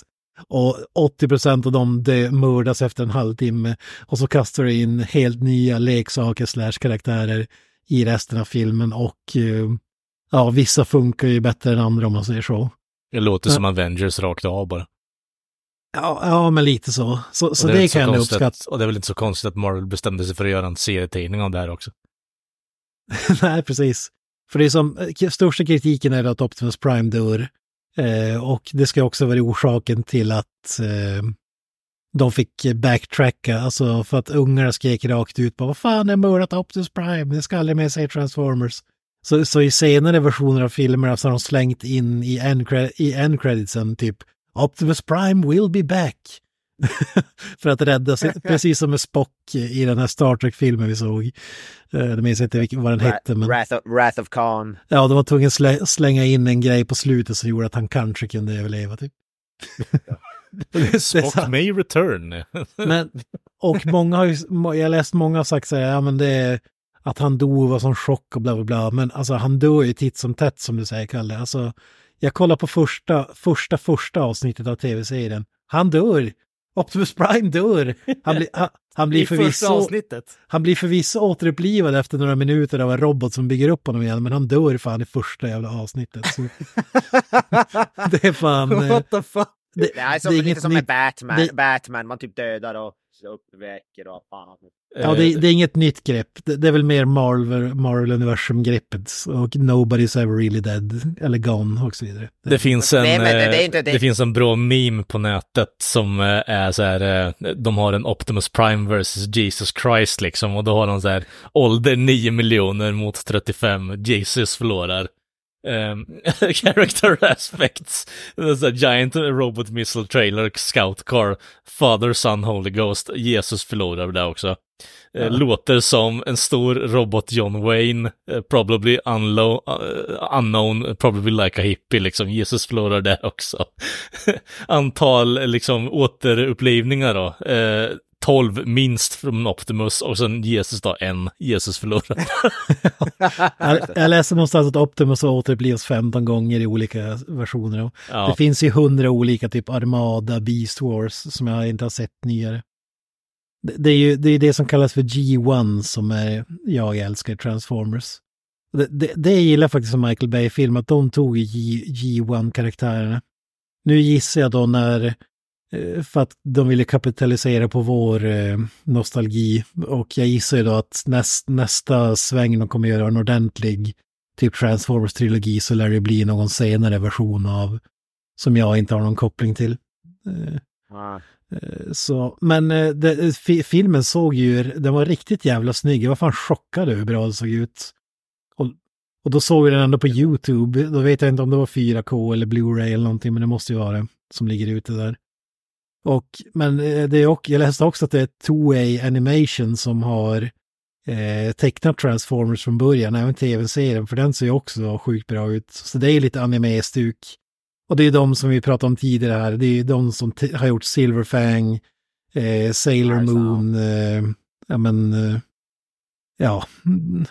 Och 80% av dem mördas efter en halvtimme. Och så kastar du in helt nya leksaker /karaktärer i resten av filmen. Och ja, vissa funkar ju bättre än andra om man säger så. Det låter som Avengers rakt av bara. Ja, men lite så. Så det kan jag uppskatta. Och det är väl inte så konstigt att Marvel bestämde sig för att göra en serietidning av det här också. Nej, precis. För det som största kritiken är att Optimus Prime dör. Och det ska också vara orsaken till att de fick backtracka. Alltså för att ungarna skrek rakt ut på vad fan är mördat Optimus Prime? Det ska aldrig med sig Transformers. Så i senare versioner av filmer så har de slängt in i end creditsen typ Optimus Prime will be back. För att rädda sig, precis som med Spock i den här Star Trek-filmen vi såg. Jag minns inte vad den hette, men... Wrath of Khan. Ja, de var tvungna att slänga in en grej på slutet som gjorde att han kanske kunde överleva typ. Spock may return. Men, och många har ju, jag läst många har sagt så här, ja men det är att han dog var som chock och bla bla bla, men alltså han dör ju titt som tätt som du säger, Kalle. Alltså, jag kollar på första avsnittet av tv-serien. Han dör. Optimus Prime dör. Han blir förvisso återupplivad efter några minuter av en robot som bygger upp honom igen, men han dör fan i första jävla avsnittet. Så. Det är fan... What the fuck? Det är som, det är lite som med Batman. Batman, man typ dödar och uppväcker och fan. Ja, det är inget nytt grepp. Det är väl mer Marvel-universum-greppet och Nobody's Ever Really Dead eller Gone och så vidare. Det finns en bra meme på nätet som är så här, de har en Optimus Prime versus Jesus Christ liksom, och då har de så här ålder 9 miljoner mot 35, Jesus förlorar. character aspects. There's a giant robot missile trailer, scout car, father, son, holy ghost. Jesus förlorar det också. Ja. Låter som en stor robot John Wayne, probably unknown, probably like a hippie, liksom. Jesus förlorar det också. Antal liksom återupplivningar då. 12 minst från Optimus och sen Jesus då en. Jesus förlorad. Jag läser någonstans att Optimus har återupplivs 15 gånger i olika versioner. Ja. Det finns ju 100 olika, typ Armada, Beast Wars, som jag inte har sett nyare. Det är det som kallas för G1 som är, jag älskar Transformers. Det gillar faktiskt som Michael Bay-film att de tog G1-karaktärerna. Nu gissar jag då när, för att de ville kapitalisera på vår nostalgi, och jag gissar ju då att nästa sväng de kommer göra en ordentlig typ Transformers-trilogi, så lär det bli någon senare version av som jag inte har någon koppling till. Så, men filmen såg ju, den var riktigt jävla snygg. Jag var fan chockad över hur bra det såg ut. Och då såg vi den ändå på YouTube. Då vet jag inte om det var 4K eller Blu-ray eller någonting, men det måste ju vara det som ligger ute där. Men det är också, jag läste också att det är 2A Animation som har tecknat Transformers från början, även tv-serien, för den ser ju också sjukt bra ut. Så det är lite anime-stuk. Och det är de som vi pratade om tidigare här. Det är de som har gjort Silverfang, Sailor Moon,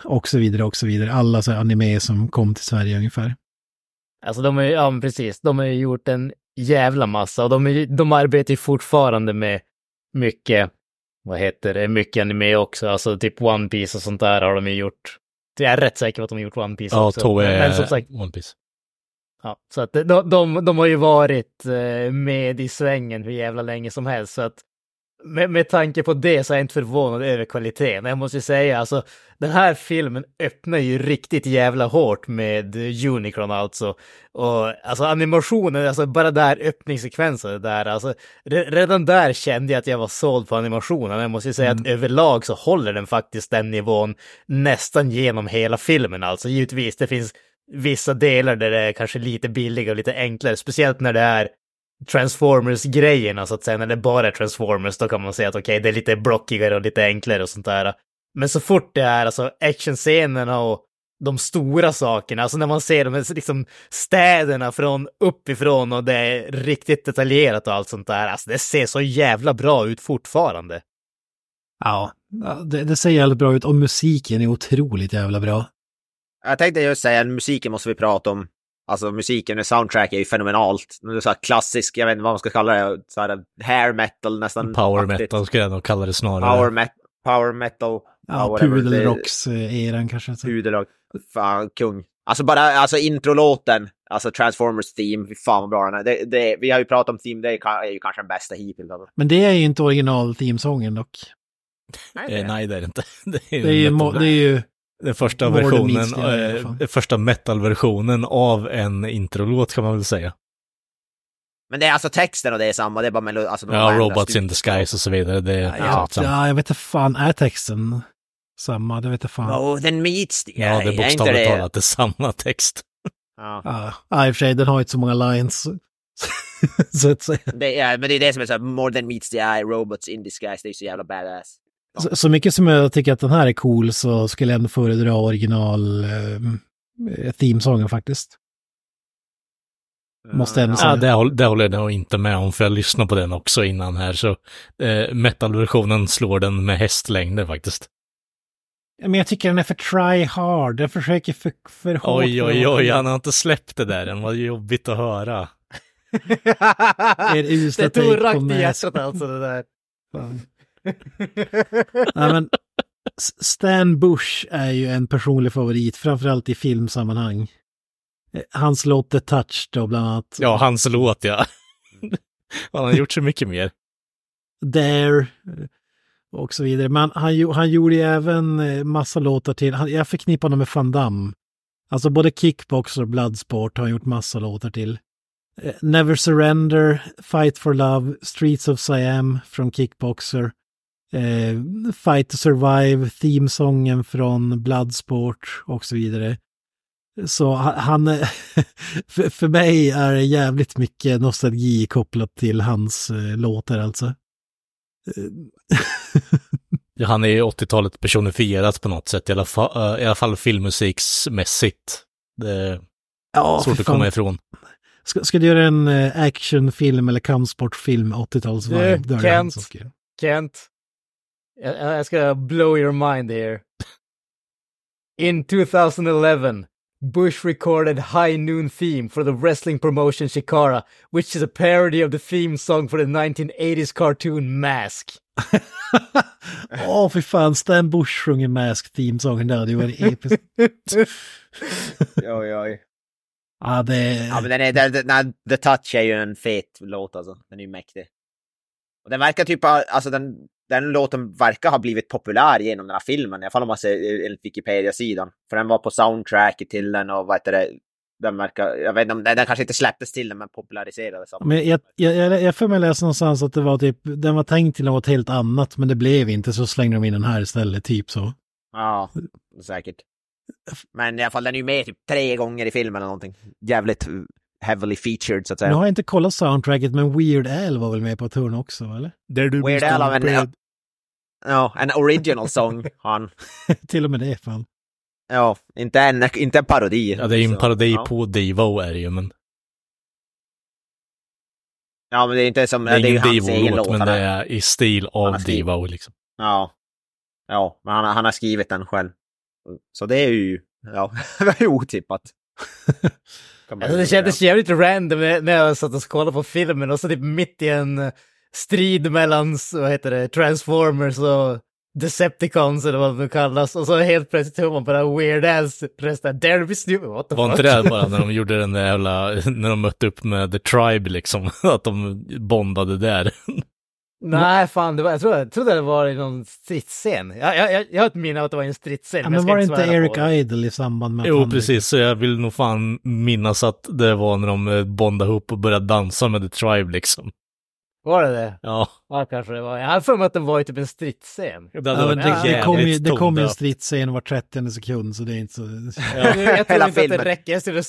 och så vidare. Alla så anime som kom till Sverige ungefär. Alltså de har ju, ja precis, de har ju gjort en jävla massa, och de arbetar ju fortfarande med mycket, mycket anime också. Alltså typ One Piece och sånt där har de ju gjort. Jag är rätt säker på att de har gjort One Piece också. Men som sagt, One Piece. Ja, så att de har ju varit med i svängen hur jävla länge som helst, så att med tanke på det så är jag inte förvånad över kvaliteten. Jag måste ju säga, alltså den här filmen öppnar ju riktigt jävla hårt med Unicron alltså. Och alltså animationen, alltså bara där öppningssekvensen där, alltså redan där kände jag att jag var såld på animationen. Jag måste ju säga att överlag så håller den faktiskt den nivån nästan genom hela filmen alltså. Givetvis, det finns vissa delar där det är kanske lite billigare och lite enklare, speciellt när det är Transformers-grejerna så att säga, när det bara är Transformers, då kan man säga att okej, det är lite blockigare och lite enklare och sånt där. Men så fort det är alltså actionscenerna och de stora sakerna, alltså när man ser de här liksom städerna från uppifrån och det är riktigt detaljerat och allt sånt där, alltså det ser så jävla bra ut fortfarande. Ja, det ser jävligt bra ut, och musiken är otroligt jävla bra. Jag tänkte just säga, musiken måste vi prata om. Alltså musiken och soundtrack är ju fenomenalt. Så här klassisk, jag vet inte vad man ska kalla det, så här hair metal nästan. Power metal skulle jag nog kalla det snarare. Power metal. Ja, pudelrocks eran kanske. Pudelrock, fan kung. Alltså bara introlåten, alltså Transformers theme, fan vad bra den är. Vi har ju pratat om theme, det är ju kanske den bästa hittills. Men det är ju inte original themesången dock. Nej, det är det inte. Det är ju den första versionen, första metalversionen av en introlåt kan man väl säga. Men det är alltså texten och det är samma, det är bara melodi, alltså Robots in the Skies och så vidare, det är jag vet inte fan, är texten samma, det vet inte fan. Den meets det. Ja, det är bokstavligt talat det är samma text. I och för sig, den har inte så många lines. Så att säga. Men det är det som är så här, more than meets the eye, robots in the skies, det är så jävla badass. Så mycket som jag tycker att den här är cool, så skulle jag ändå föredra original themesången faktiskt. Måste ändå säga. Ja, det håller jag nog inte med om, för jag lyssnade på den också innan här, så metalversionen slår den med hästlängder faktiskt. Men jag tycker den är för try hard, den försöker för hårt. Oj, han har inte släppt det där, den var jobbigt att höra. Det tog rakt i hjärtat alltså det där. Fan. Nej, men Stan Bush är ju en personlig favorit, framförallt i filmsammanhang. Hans låt The Touch då bland annat. Ja, hans låt, ja. Han har gjort så mycket mer. There och så vidare. Men han gjorde ju även massa låtar till. Jag förknippar honom med Van Damme. Alltså både Kickboxer och Bloodsport har han gjort massa låtar till. Never Surrender, Fight for Love, Streets of Siam från Kickboxer. Fight to Survive, themesången från Bloodsport och så vidare. Så han för mig är jävligt mycket nostalgi kopplat till hans låtar alltså. Ja, han är ju 80-talet personifierat på något sätt, i alla fall filmmusiksmässigt. Ja, svårt att komma ifrån. Ska du göra en actionfilm eller kampsportfilm 80-talsvibe? Kent. Jag ska blow your mind here. In 2011, Bush recorded High Noon theme for the wrestling promotion Chikara, which is a parody of the theme song for the 1980s cartoon Mask. Åh, för fan, Stan Bush sjunger Mask-themesången där, det var en episk. Oj. Ja, men den är The Touch är ju en fet låt alltså, den är ju mäktig. Och den verkar typ, alltså den låten verkar ha blivit populär genom den här filmen, i alla fall om man ser enligt Wikipedia-sidan. För den var på soundtracket till den och vad heter det, den verkar, jag vet inte om den kanske inte släpptes till den men populariserades. Men jag får mig läsa någonstans att det var typ, den var tänkt till något helt annat men det blev inte, så slängde de in den här istället typ så. Ja, säkert. Men i alla fall den är ju med typ 3 gånger i filmen eller någonting. Jävligt heavily featured så att säga. Nu har jag inte kollat soundtracket men Weird Al var väl med på turn också eller? Weird Al av en original song han. Till och med det fan. Ja, inte en parodi. Ja, det är ju en parodi på Devo är det ju, men. Ja, men det är inte som det är ju hans egen låt, men det är i stil av Devo liksom. Ja. Ja, men han har skrivit den själv. Så det är ju väldigt otippat. Alltså, det kändes jävligt random när jag satt och kollade på filmen och så typ mitt i en strid mellan Transformers och Decepticons eller vad det kallas, och så helt plötsligt tog man på den Weird Ass resten. Var inte det bara när de gjorde den där jävla, när de mötte upp med The Tribe liksom, att de bondade där? Nej, fan, jag trodde det var i någon stridsscen. Jag har ett minne av att det var en stridsscen. Ja, men var det inte Eric Idle i samband med? Jo, precis, så jag vill nog fan minnas att det var när de bondade ihop och började dansa med The Tribe liksom. Var det? Ja. Ja, kanske det var. Jag hade för mig att det var typ en stridsscen. Det kom ju en stridsscen var 30 sekund, så det är inte så... Ja. Jag tror inte att det räcker. Jag skulle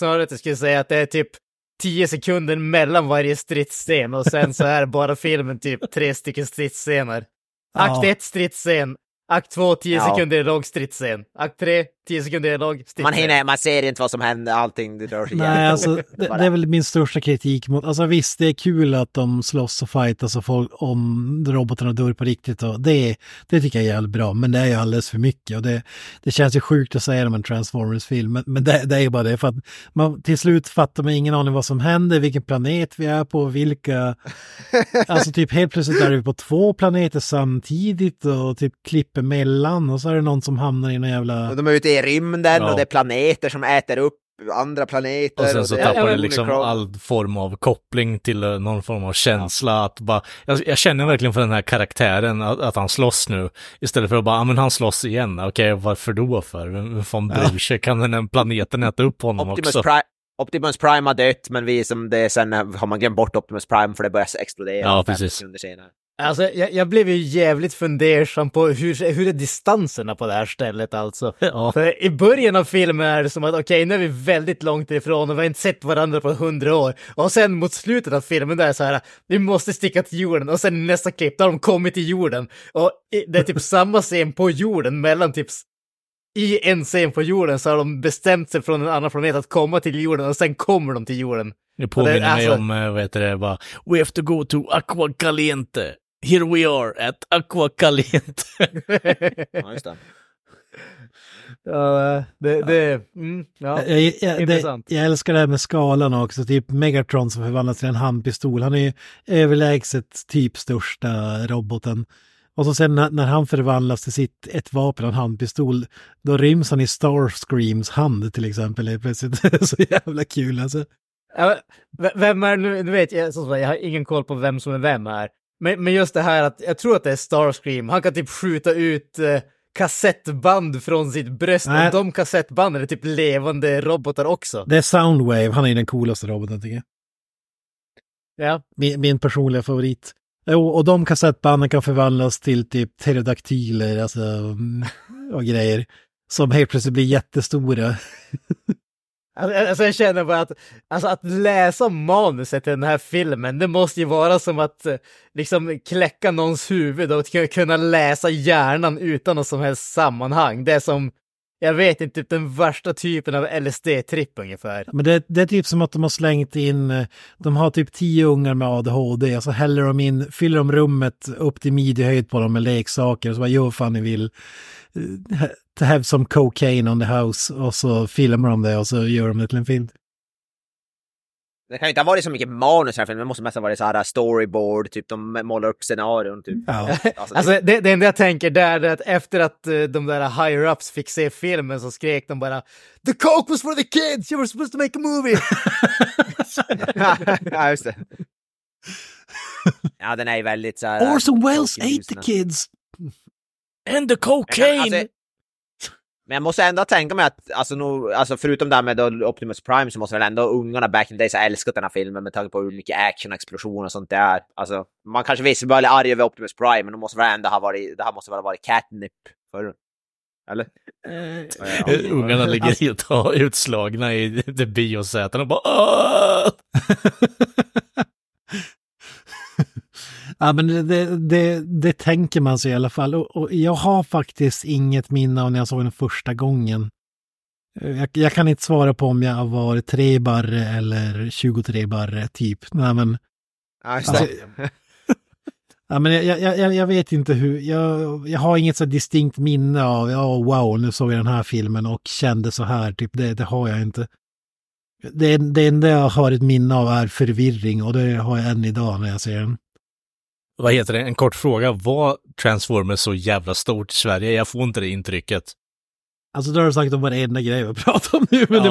säga att det är typ 10 sekunder mellan varje stridsscen och sen så är bara filmen typ 3 stycken stridsscener. Akt 1 stridsscen, akt 2 10 sekunder lång stridsscen, akt 3 10 sekunder lång stridsscen. Man ser inte vad som händer, allting det rör sig. Nej, alltså, det är väl min största kritik mot, alltså visst det är kul att de slåss och fightas och folk, om robotarna dör på riktigt och det tycker jag är jävligt bra, men det är ju alldeles för mycket och det känns ju sjukt att säga om en Transformers-film, men det är ju bara det, för att man till slut fattar man ingen aning vad som händer, vilken planet vi är på, vilka alltså typ helt plötsligt är vi på 2 planeter samtidigt och typ klipper mellan och så är det någon som hamnar i någon jävla... De är ute i rymden och det är planeter som äter upp andra planeter. Och sen så tappar det liksom all form av koppling till någon form av känsla. Ja. Att bara, jag känner verkligen för den här karaktären att han slåss nu. Istället för att bara, men han slåss igen. Okej, varför då för? Vem fan bryr sig? Kan den planeten äta upp honom också? Optimus Prime har dött, men vi som det, sen har man glömt bort Optimus Prime för det börjar explodera. Ja, precis. Alltså, jag blev ju jävligt fundersam på hur är distanserna på det här stället alltså. Ja. För i början av filmen är det som att okej, nu är vi väldigt långt ifrån och vi har inte sett varandra på 100 år. Och sen mot slutet av filmen där är det så här, vi måste sticka till jorden. Och sen nästa klipp, där har de kommit till jorden. Och det är typ samma scen på jorden mellan typ... I en scen på jorden så har de bestämt sig från en annan planet att komma till jorden och sen kommer de till jorden. Nu påminner mig om, vad heter det, bara, we have to go to Aqua Caliente. Here we are at Aqua Caliente. Ja, just det. Jag älskar det här med skalan också, typ Megatron som förvandlas till en handpistol. Han är ju överlägset typ största roboten. Och så sen när han förvandlas till ett vapen, en handpistol, då ryms han i Starscreams hand till exempel. Det är plötsligt så jävla kul alltså. Vem är nu vet jag har ingen koll på vem som är vem här. Men just det här att jag tror att det är Starscream. Han kan typ skjuta ut kassettband från sitt bröst. Och de kassettbanden är typ levande robotar också. Det är Soundwave. Han är ju den coolaste roboten tycker jag. Ja. Min personliga favorit. Och de kassettbanden kan förvandlas till typ pterodaktyler alltså, och grejer som helt plötsligt blir jättestora. Alltså jag känner bara att alltså att läsa manuset i den här filmen, det måste ju vara som att liksom kläcka någons huvud och kunna läsa hjärnan utan något som helst sammanhang. Det är som, jag vet inte, typ den värsta typen av LSD-tripp ungefär. Men det är typ som att de har slängt in, de har typ 10 ungar med ADHD och så häller de in, fyller de rummet upp till midjehöjd på dem med leksaker och så bara, jo fan ni vill to have some cocaine on the house, och så filmar de det och så gör de det till en film. Det kan ju inte ha varit så mycket manus här, för det måste mest ha varit så här storyboard, typ de målar upp scenarion typ. Ja. Alltså det enda jag tänker där är att efter att de där higher-ups fick se filmen så skrek de bara "The coke was for the kids, you were supposed to make a movie!" Ja, just det. Ja, den är väldigt så här... Orson Welles ate the kids! And the cocaine! Alltså, men jag måste ändå tänka mig att alltså förutom det här med Optimus Prime så måste väl ändå ungarna back in the days ha älskat den här filmen med tanke på hur mycket action, explosion och sånt där. Alltså, man kanske visst var väldigt arg över Optimus Prime, men de måste väl ändå ha varit, det här måste väl ha varit catnip för, eller? Ungarna ligger helt utslagna i det biosäten och bara Ja, men det tänker man sig i alla fall. Och jag har faktiskt inget minne av när jag såg den första gången. Jag kan inte svara på om jag var 3 barre eller 23 barre typ. Nej, men... Alltså, ja, men jag vet inte hur... Jag har inget så distinkt minne av wow, nu såg jag den här filmen och kände så här. Typ. Det har jag inte. Det enda jag har ett minne av är förvirring, och det har jag än idag när jag ser den. Vad heter det? En kort fråga. Var Transformers så jävla stort i Sverige? Jag får inte det intrycket. Alltså då har du sagt om varenda grej vi pratar om nu, men ja.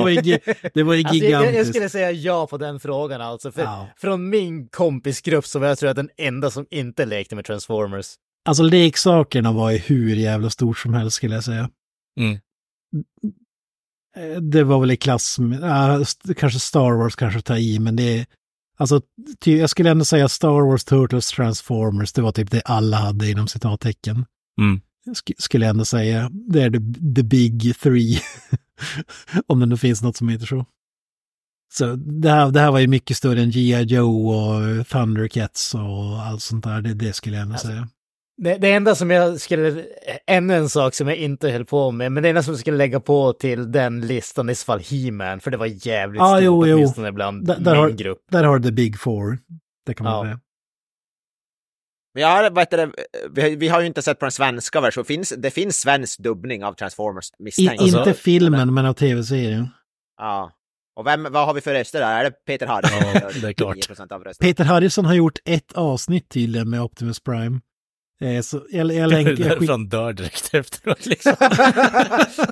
det var gigantiskt. Alltså, jag skulle säga ja på den frågan alltså. För, ja. Från min kompisgrupp så var jag tror att den enda som inte lekte med Transformers. Alltså leksakerna var ju hur jävla stort som helst skulle jag säga. Mm. Det var väl i klass med, kanske Star Wars kanske tar i, men det är alltså, jag skulle ändå säga Star Wars, Turtles, Transformers, det var typ det alla hade inom citattecken. Mm. Skulle jag ändå säga, det är the big three. Om det nu finns något som heter så. Så det här var ju mycket större än G.I. Joe och Thundercats och allt sånt där, det skulle jag ändå säga. Det enda som jag skulle, ännu en sak som jag inte höll på med, men det enda som jag skulle lägga på till den listan är fall He-Man, för det var jävligt stort åtminstone bland min grupp. Där har The Big Four, det kan man säga. Vi har ju inte sett på den svenska versionen, så det finns svensk dubbning av Transformers misstänkt. Inte filmen, men av tv-serien. Ja. Och vad har vi för röster där? Är det Peter Harrison? Ja, det är klart. Peter Harrison har gjort ett avsnitt tydligen med Optimus Prime. Så jag länkar från dör direkt efteråt liksom.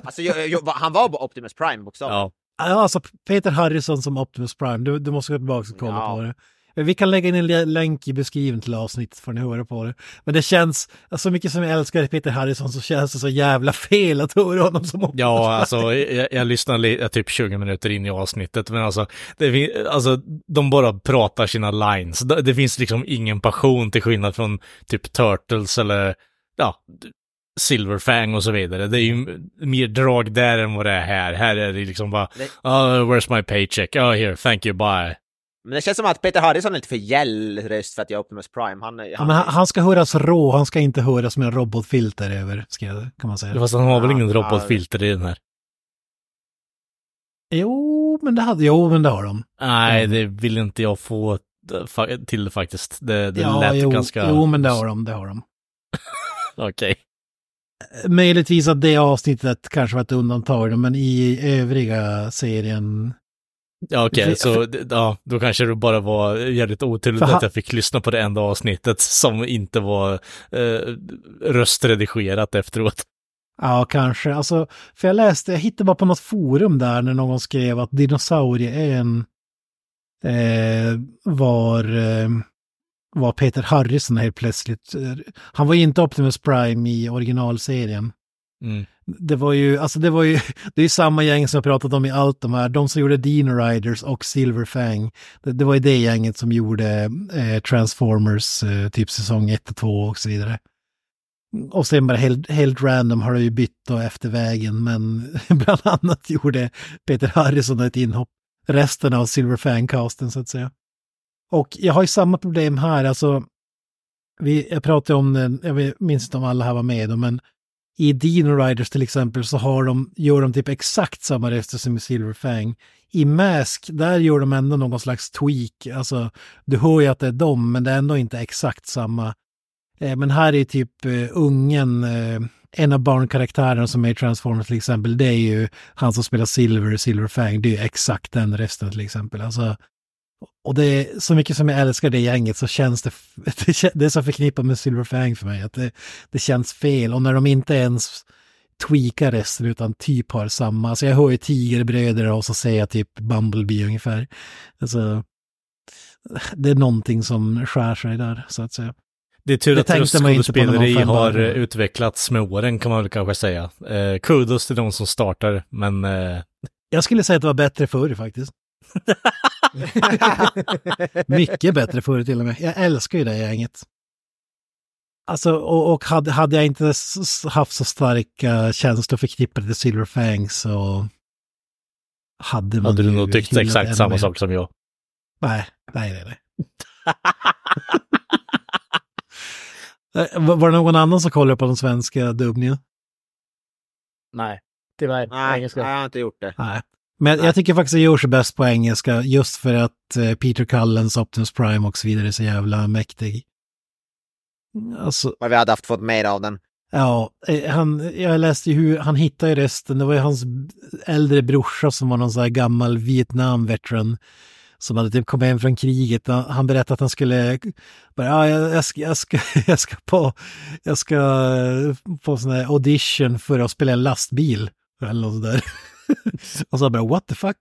Alltså, han var Optimus Prime bokstavligen. Ja. Alltså Peter Harrison som Optimus Prime. Du måste gå tillbaka och kolla på det. Vi kan lägga in en länk i beskrivningen till avsnittet för att ni höra på det. Men det känns, så mycket som jag älskar Peter Harrison så känns det så jävla fel att höra honom som Optimus Prime. Ja, alltså jag lyssnade typ 20 minuter in i avsnittet, men alltså de bara pratar sina lines. Det finns liksom ingen passion till skillnad från typ Turtles eller Silverfang och så vidare. Det är ju mer drag där än vad det är här. Här är det liksom bara, where's my paycheck? Oh, here, thank you, bye. Men det känns som att Peter Harrison är lite för gällröst för att jag är Optimus Prime. Han ska höras rå, han ska inte höras med en robotfilter över, kan man säga. Fast han har väl ingen robotfilter i den här? Jo, men det har de. Nej, det vill inte jag få till faktiskt. Det lät ganska... Jo, men det har de. Okej. Okay. Möjligtvis att det avsnittet kanske var ett undantag, men i övriga serien... Ja, okej, okay, så då kanske det bara var jävligt oturligt att jag fick lyssna på det enda avsnittet som inte var röstredigerat efteråt. Ja, kanske. Alltså, för jag hittade bara på något forum där när någon skrev att dinosaurien var Peter Harrison helt plötsligt. Han var ju inte Optimus Prime i originalserien. Mm. Det är ju samma gäng som jag pratat om i allt de här, de som gjorde Dino Riders och Silverfang, det var ju det gänget som gjorde Transformers typ säsong 1 och 2 och så vidare. Och sen bara helt random har det ju bytt då efter vägen, men bland annat gjorde Peter Harrison ett inhopp resten av Silver Fan-casten så att säga. Och jag har ju samma problem här, alltså jag pratade om den, jag minns inte om alla här var med då, men i Dino Riders till exempel så gör de typ exakt samma röster som i Silver Fang. I Mask, där gör de ändå någon slags tweak. Alltså, du hör ju att det är dem, men det är ändå inte exakt samma. Men här är typ ungen, en av barnkaraktärerna som är i Transformers till exempel, det är ju han som spelar Silver Fang. Det är ju exakt den rösten till exempel. Alltså, och det är så mycket som jag älskar det gänget så känns det är så förknippat med Silver Fang för mig att det känns fel. Och när de inte ens tweakar resten utan typ har samma, så jag hör ju Tigerbröder och så säger jag typ Bumblebee ungefär. Alltså, det är någonting som skär sig där så att säga. Det är tur att röstskådespeleri har utvecklats med åren kan man väl kanske säga. Kudos till de som startar, men... Jag skulle säga att det var bättre förr faktiskt. Mycket bättre förr till och med. Jag älskar ju det gänget. Alltså, och hade jag inte haft så starka känslor förknippade till Silver Fang så hade man... Hade du nog tyckt exakt samma sak som jag? Nej. Var det någon annan som kollade på den svenska dubbningen? Nej, tyvärr. Nej, jag har inte gjort det. Nej. Men jag tycker faktiskt att det gör sig bäst på engelska just för att Peter Cullens Optimus Prime och så vidare är så jävla mäktig. Alltså, vad vi hade fått med av den. Ja, jag läste ju hur han hittade ju resten. Det var ju hans äldre brorsa som var någon så här gammal Vietnam-veteran som hade typ kommit hem från kriget. Han berättade att han skulle bara, jag ska på sån här audition för att spela en lastbil eller något där. Och så bara, what the fuck?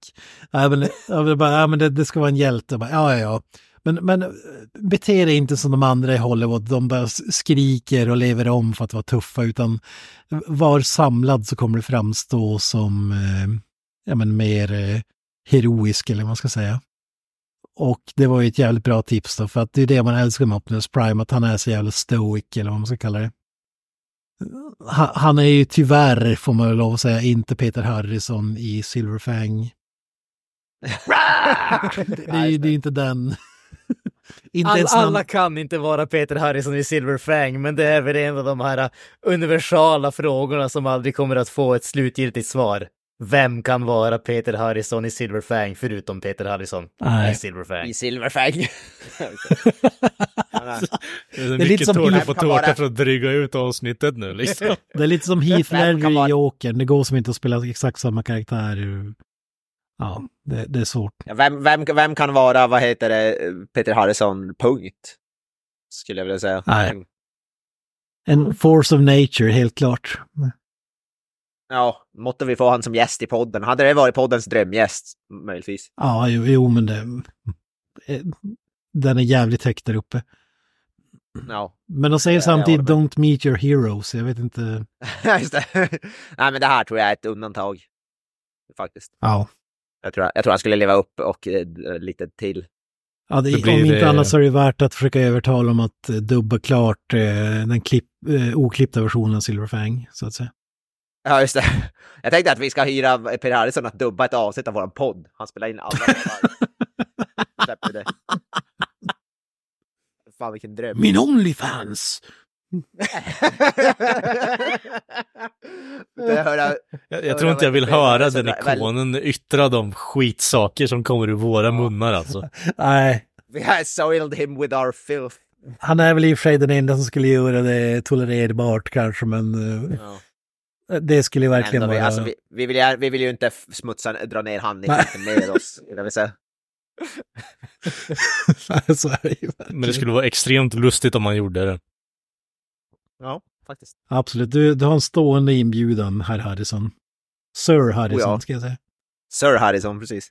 Men det ska vara en hjälte. Bara, ja. Men bete dig inte som de andra i Hollywood. De bara skriker och lever om för att vara tuffa, utan var samlad så kommer du framstå som mer heroisk eller vad man ska säga. Och det var ju ett jävligt bra tips då, för att det är det man älskar med Optimus Prime, att han är så jävla stoic eller vad man ska kalla det. Han är ju tyvärr, får man lov att säga, inte Peter Harrison i Silver Fang. Det är inte den. Alla kan inte vara Peter Harrison i Silver Fang, men det är väl en av de här universala frågorna som aldrig kommer att få ett slutgiltigt svar. Vem kan vara Peter Harrison i Silver Fang förutom Peter Harrison i Silver Fang? I Silver Fang. Det är lite som tårta på tårta för att dryga ut avsnittet nu liksom. Det är lite som Heath Ledger i Joker. Det går som inte att spela exakt samma karaktär. Ja, det är svårt. Vem kan vara, Peter Harrison, punkt? Skulle jag vilja säga. Nej. En force of nature, helt klart. Ja, måtte vi få han som gäst i podden. Hade det varit poddens drömgäst, möjligtvis. Ja, jo men den är jävligt högt där uppe. Ja. Men de säger samtidigt, don't meet your heroes. Jag vet inte. Just det. Nej, men det här tror jag är ett undantag. Faktiskt. Ja. Jag tror han skulle leva upp och lite till. Ja, om inte annars så är det värt att försöka övertala om att dubba klart den oklippta versionen av Silver Fang, så att säga. Ja, just det. Jag tänkte att vi ska hyra Per Harrison att dubba ett avsnitt av vår podd. Han spelar in alla. Släpper det. Fan, vilken dröm. Min OnlyFans! Jag tror inte jag vill höra den ikonen yttra de skitsaker som kommer ur våra munnar, alltså. Nej. We have soiled him with our filth. Han är väl i och för sig den enda som skulle göra det tolererbart, kanske, men... Ja. Det skulle verkligen vara... Alltså, vi vill ju inte dra ner handen med oss, vill jag säga. Men det skulle vara extremt lustigt om man gjorde det. Ja, faktiskt. Absolut. Du har en stående inbjudan, herr Harrison. Sir Harrison, ska jag säga. Sir Harrison, precis.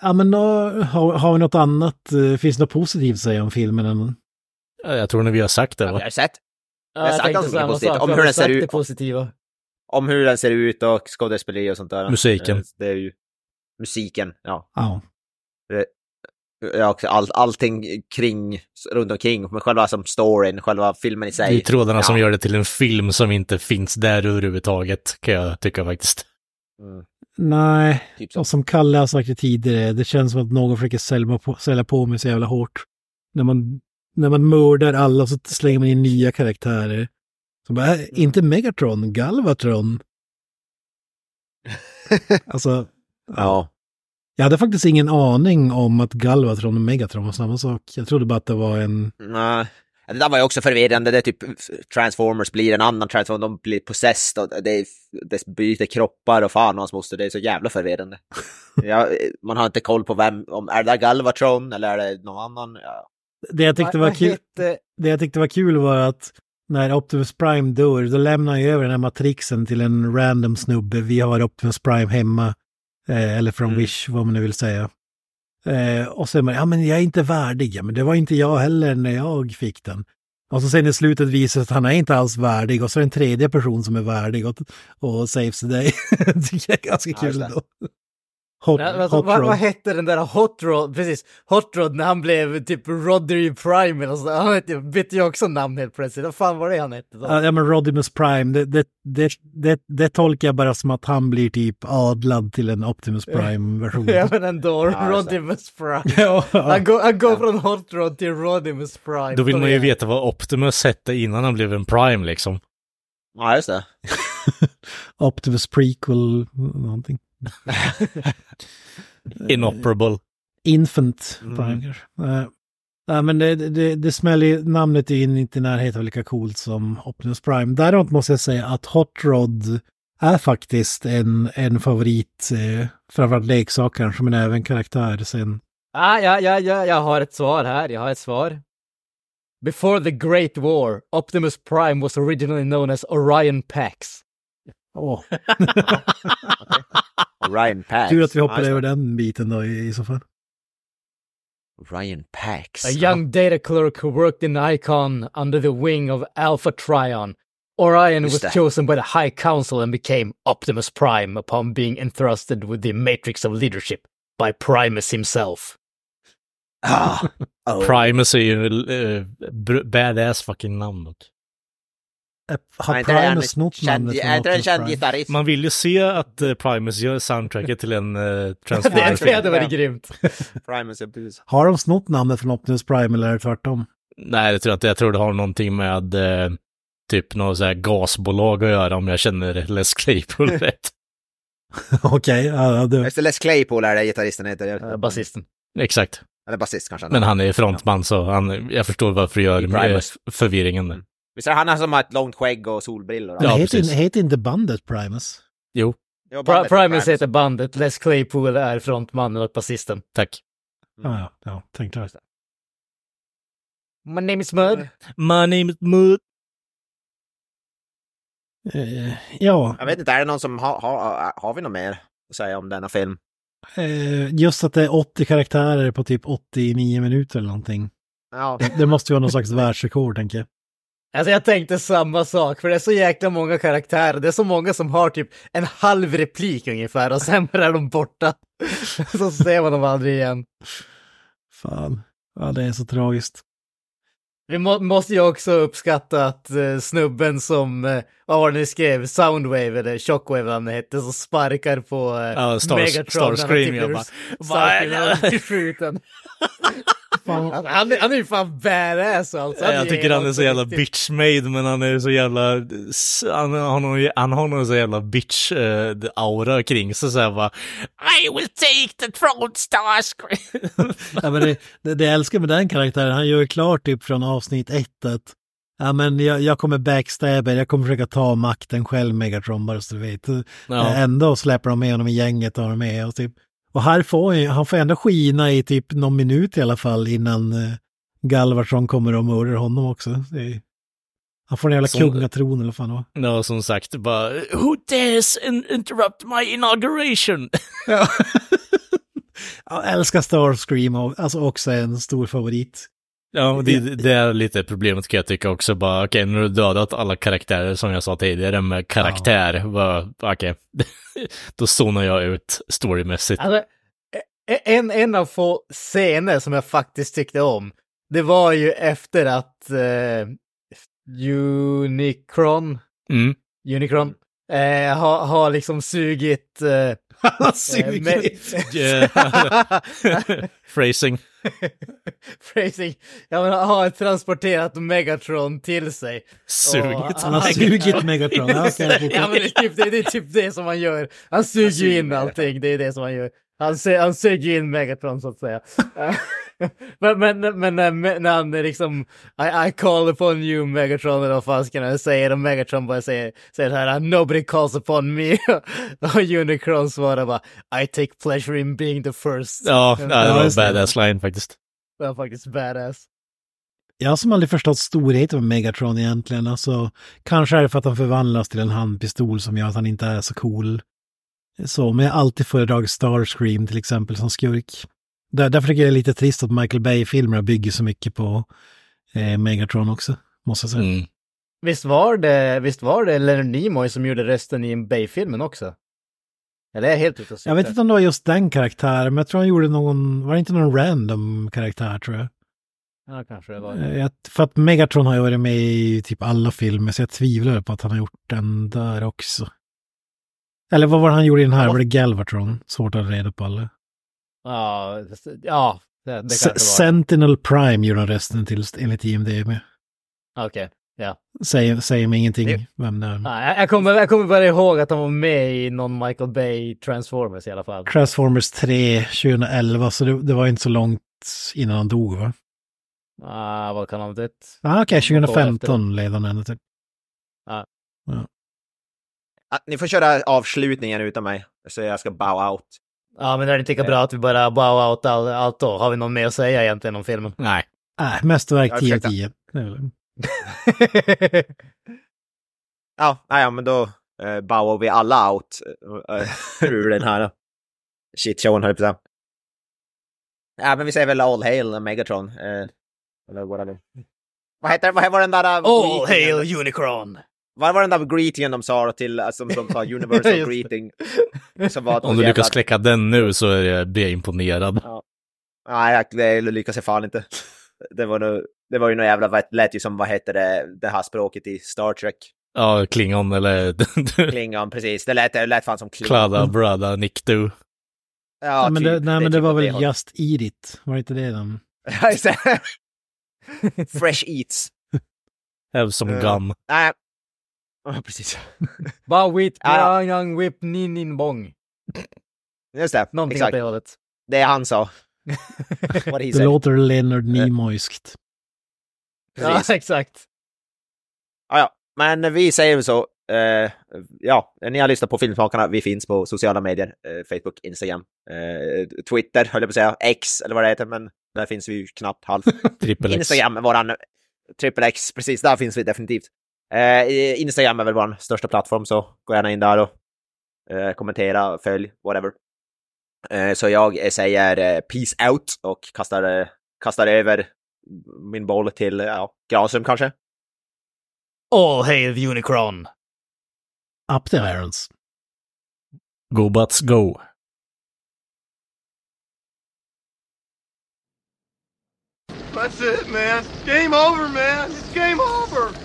Har vi något annat? Finns det något positivt att säga om filmen? Jag tror när vi har sagt det, va? Ja, vi har sett. Om hur den ser ut och skådespeleri och sånt där. Musiken. Det är ju musiken, ja. Ja, också allting kring, runt omkring, men själva som storyn, själva filmen i sig. Det är trådarna som gör det till en film som inte finns där överhuvudtaget, kan jag tycka faktiskt. Mm. Nej, typ och som Kalle har sagt tidigare, det känns som att någon försöker sälja på mig så jävla hårt. När man mördar alla så slänger man in nya karaktärer. Som bara, inte Megatron, Galvatron. Alltså, ja. Jag hade faktiskt ingen aning om att Galvatron och Megatron var samma sak. Jag trodde bara att det var en... Nej, det där var ju också förvirrande. Det är typ Transformers blir en annan Transformers. De blir possessed och det byter kroppar och fan hans moster. Det är så jävla förvirrande. Man har inte koll på vem... Är det där Galvatron eller är det någon annan? Ja. Det jag tyckte var kul var att när Optimus Prime dör, då lämnar jag över den här matrixen till en random snubbe. Vi har Optimus Prime hemma. Eller från Wish, vad man nu vill säga. Och så är man, ja men jag är inte värdig. Ja, men det var inte jag heller när jag fick den. Och så sen i slutet visar att han är inte alls värdig. Och så är en tredje person som är värdig och saves the day. Det är ganska kul då. Vad hette den där Hot Rod? Precis, Hot Rod när han blev typ Roddy Prime. Eller så. Han bytte ju också namn helt plötsligt. Vad fan var det han hette då? Ja, men Rodimus Prime. Det tolkar jag bara som att han blir typ adlad till en Optimus Prime-version. Ja, men ändå. Rodimus Prime. Ja, han går från Hot Rod till Rodimus Prime. Då vill man ju veta vad Optimus hette innan han blev en Prime, liksom. Ja, just det. Optimus prequel, någonting. Inoperable Infant Prime. Men det smäller ju, namnet är ju inte i närheten av lika coolt som Optimus Prime. Däremot måste jag säga att Hot Rod är faktiskt en favorit, framförallt leksakaren som även karaktär sen. Jag har ett svar här. Before the Great War, Optimus Prime was originally known as Orion Pax. Åh. Ryan Pax. Tur att vi hoppade över den biten då i så fall. Ryan Pax. A young data clerk who worked in Icon under the wing of Alpha Trion. Orion was chosen by the High Council and became Optimus Prime upon being entrusted with the matrix of leadership by Primus himself. Primus är ju badass fucking namn dock. Har Primus snott namnet? Man vill ju se att Primus gör soundtracket till en Transformers. Det hade varit grymt. Primus har de snott namnet från Optimus Prime eller tvärtom? Nej, jag tror det har någonting med typ något så här gasbolag att göra, om jag känner Les Claypool rätt. Okej. Efter Les Claypool är det gitarristen heter. Basisten. Exakt. Eller basist kanske. Men han är frontman, så jag förstår varför jag gör förvirringen där. Visst är han som har ett långt skägg och solbrillor? Ja, heter inte bandet Primus? Jo. Primus heter bandet. Les Claypool är frontmannen och basisten. Tack. Ja, tänkte jag. My name is Mud. Ja. Jag vet inte, är det någon som har vi något mer att säga om denna film? Just att det är 80 karaktärer på typ 89 minuter eller någonting. Ja. Det måste ju vara någon slags världsrekord, tänker jag. Alltså jag tänkte samma sak, för det är så jäkla många karaktärer. Det är så många som har typ en halv replik ungefär, och sen är de borta. Så ser man dem aldrig igen. Fan, ja, det är så tragiskt. Vi måste ju också uppskatta att snubben som, vad var det ni skrev? Soundwave eller Shockwave vad han hette, som sparkar på Megatron. Starscream, jag bara skjuten. Han är ju fan badass alltså. Jag tycker han är så jävla bitch-made, men han är så jävla... Han har någon så jävla bitch-aura kring sig. Så här bara, I will take the throne, Starscream. Ja, men det jag älskar med den karaktären, han gör ju klart typ från avsnitt 1 att ja, men jag kommer backstabba, jag kommer försöka ta makten själv, Megatron, bara så du vet. Ja. Ändå släpper de med honom i gänget och har med och typ. Och här får han ändå skina i typ någon minut i alla fall innan Galvatron kommer och mördar honom också. Han får en jävla kungatron eller fan va? Ja, som sagt, bara who dares interrupt my inauguration? Ja. Jag älskar Starscream, alltså också en stor favorit. Ja, det är lite problemet kan jag tycka också. Bara, okej, nu har du dödat alla karaktärer som jag sa tidigare med karaktär. Ja. Okej, då zonar jag ut storymässigt. Alltså, en av få scener som jag faktiskt tyckte om, det var ju efter att Unicron har liksom sugit... Han har sugit... Phrasing. Ja, men har transporterat Megatron till sig. Han har sugit Megatron. Ja, men det är typ det som han gör. Han suger ju in allting, det är det som han gör. Han suger in Megatron, så att säga. men när han liksom I call upon you, Megatron, eller vad fan ska han säga? Och Megatron bara säger så här: nobody calls upon me. Och Unicron svarar bara: I take pleasure in being the first. Ja, det var en badass line faktiskt. Det var faktiskt badass. Jag som aldrig förstått storheten med Megatron egentligen. Alltså, kanske är det för att han förvandlas till en handpistol som gör att han inte är så cool. Så, men jag har alltid föredragit Starscream till exempel som skurk. Därför tycker jag det är lite trist att Michael Bay-filmerna bygger så mycket på Megatron också, måste jag säga. Mm. Visst var det Leonard Nimoy som gjorde resten i en Bay-filmen också? Eller är helt ute och cyklar? Jag vet inte om det var just den karaktären, men jag tror han gjorde var det inte någon random karaktär, tror jag. Ja, kanske det var det. För att Megatron har ju varit med i typ alla filmer, så jag tvivlar på att han har gjort den där också. Eller vad var han gjorde i den här? Var det Galvatron? Svårt att reda på alla. Ja, det kanske var det. Sentinel Prime gjorde han resten till enligt IMDb. Okej, ja. Säger mig ingenting. Vem det är. Nej, jag kommer bara ihåg att han var med i någon Michael Bay Transformers i alla fall. Transformers 3 2011, så det var inte så långt innan han dog, va? Vad kan han ha det? Okej, 2015 led han ändå till. Ja. Ni får köra avslutningen utan mig, så jag ska bow out. Ja, men det är inte lika bra att vi bara bow out allt då. Har vi någon mer att säga egentligen om filmen? Nej. Mästerverk 10-10. Ja, men då bowar vi alla out ur den här shitshowen, höll jag på. Ja, men vi säger väl all hail Megatron. Eller vad är det? Vad var den där... All hail Unicron! Vad var den där greetingen de sa till, alltså, som sa universal greeting? Som var om du lyckas kläcka den nu så blir jag imponerad. Ja. Nej, det lyckas jag fan inte. Det var ju något jävla, lät ju som, vad heter det här språket i Star Trek? Ja, Klingon eller... Klingon, precis. Det lät fan som Klingon. Klada, brada, Niktu. Ja, men det var väl det. Just eat it. Var det inte det den? Fresh eats. Have some gum. Nej. Ja, precis. Bara wit, brang, whip, nin, bong. Just det, någonting exakt. Åt det hållet. Det är han sa. Det låter Leonard Nimoyskt. Precis. Ja, exakt. Ja, men vi säger så. Ja, ni har lyssnat på Filmsmakarna. Vi finns på sociala medier. Facebook, Instagram, Twitter, höll jag på att säga. X, eller vad det heter. Men där finns vi ju knappt halv. Triple X. Instagram, våran Triple X. Precis, där finns vi definitivt. Instagram är väl vår största plattform, så gå gärna in där och kommentera, följ, whatever. Så jag säger peace out och kastar över min boll till Granström kanske. All hail Unicron. Up the irons. Go Bats go. That's it, man. Game over, man. It's game over.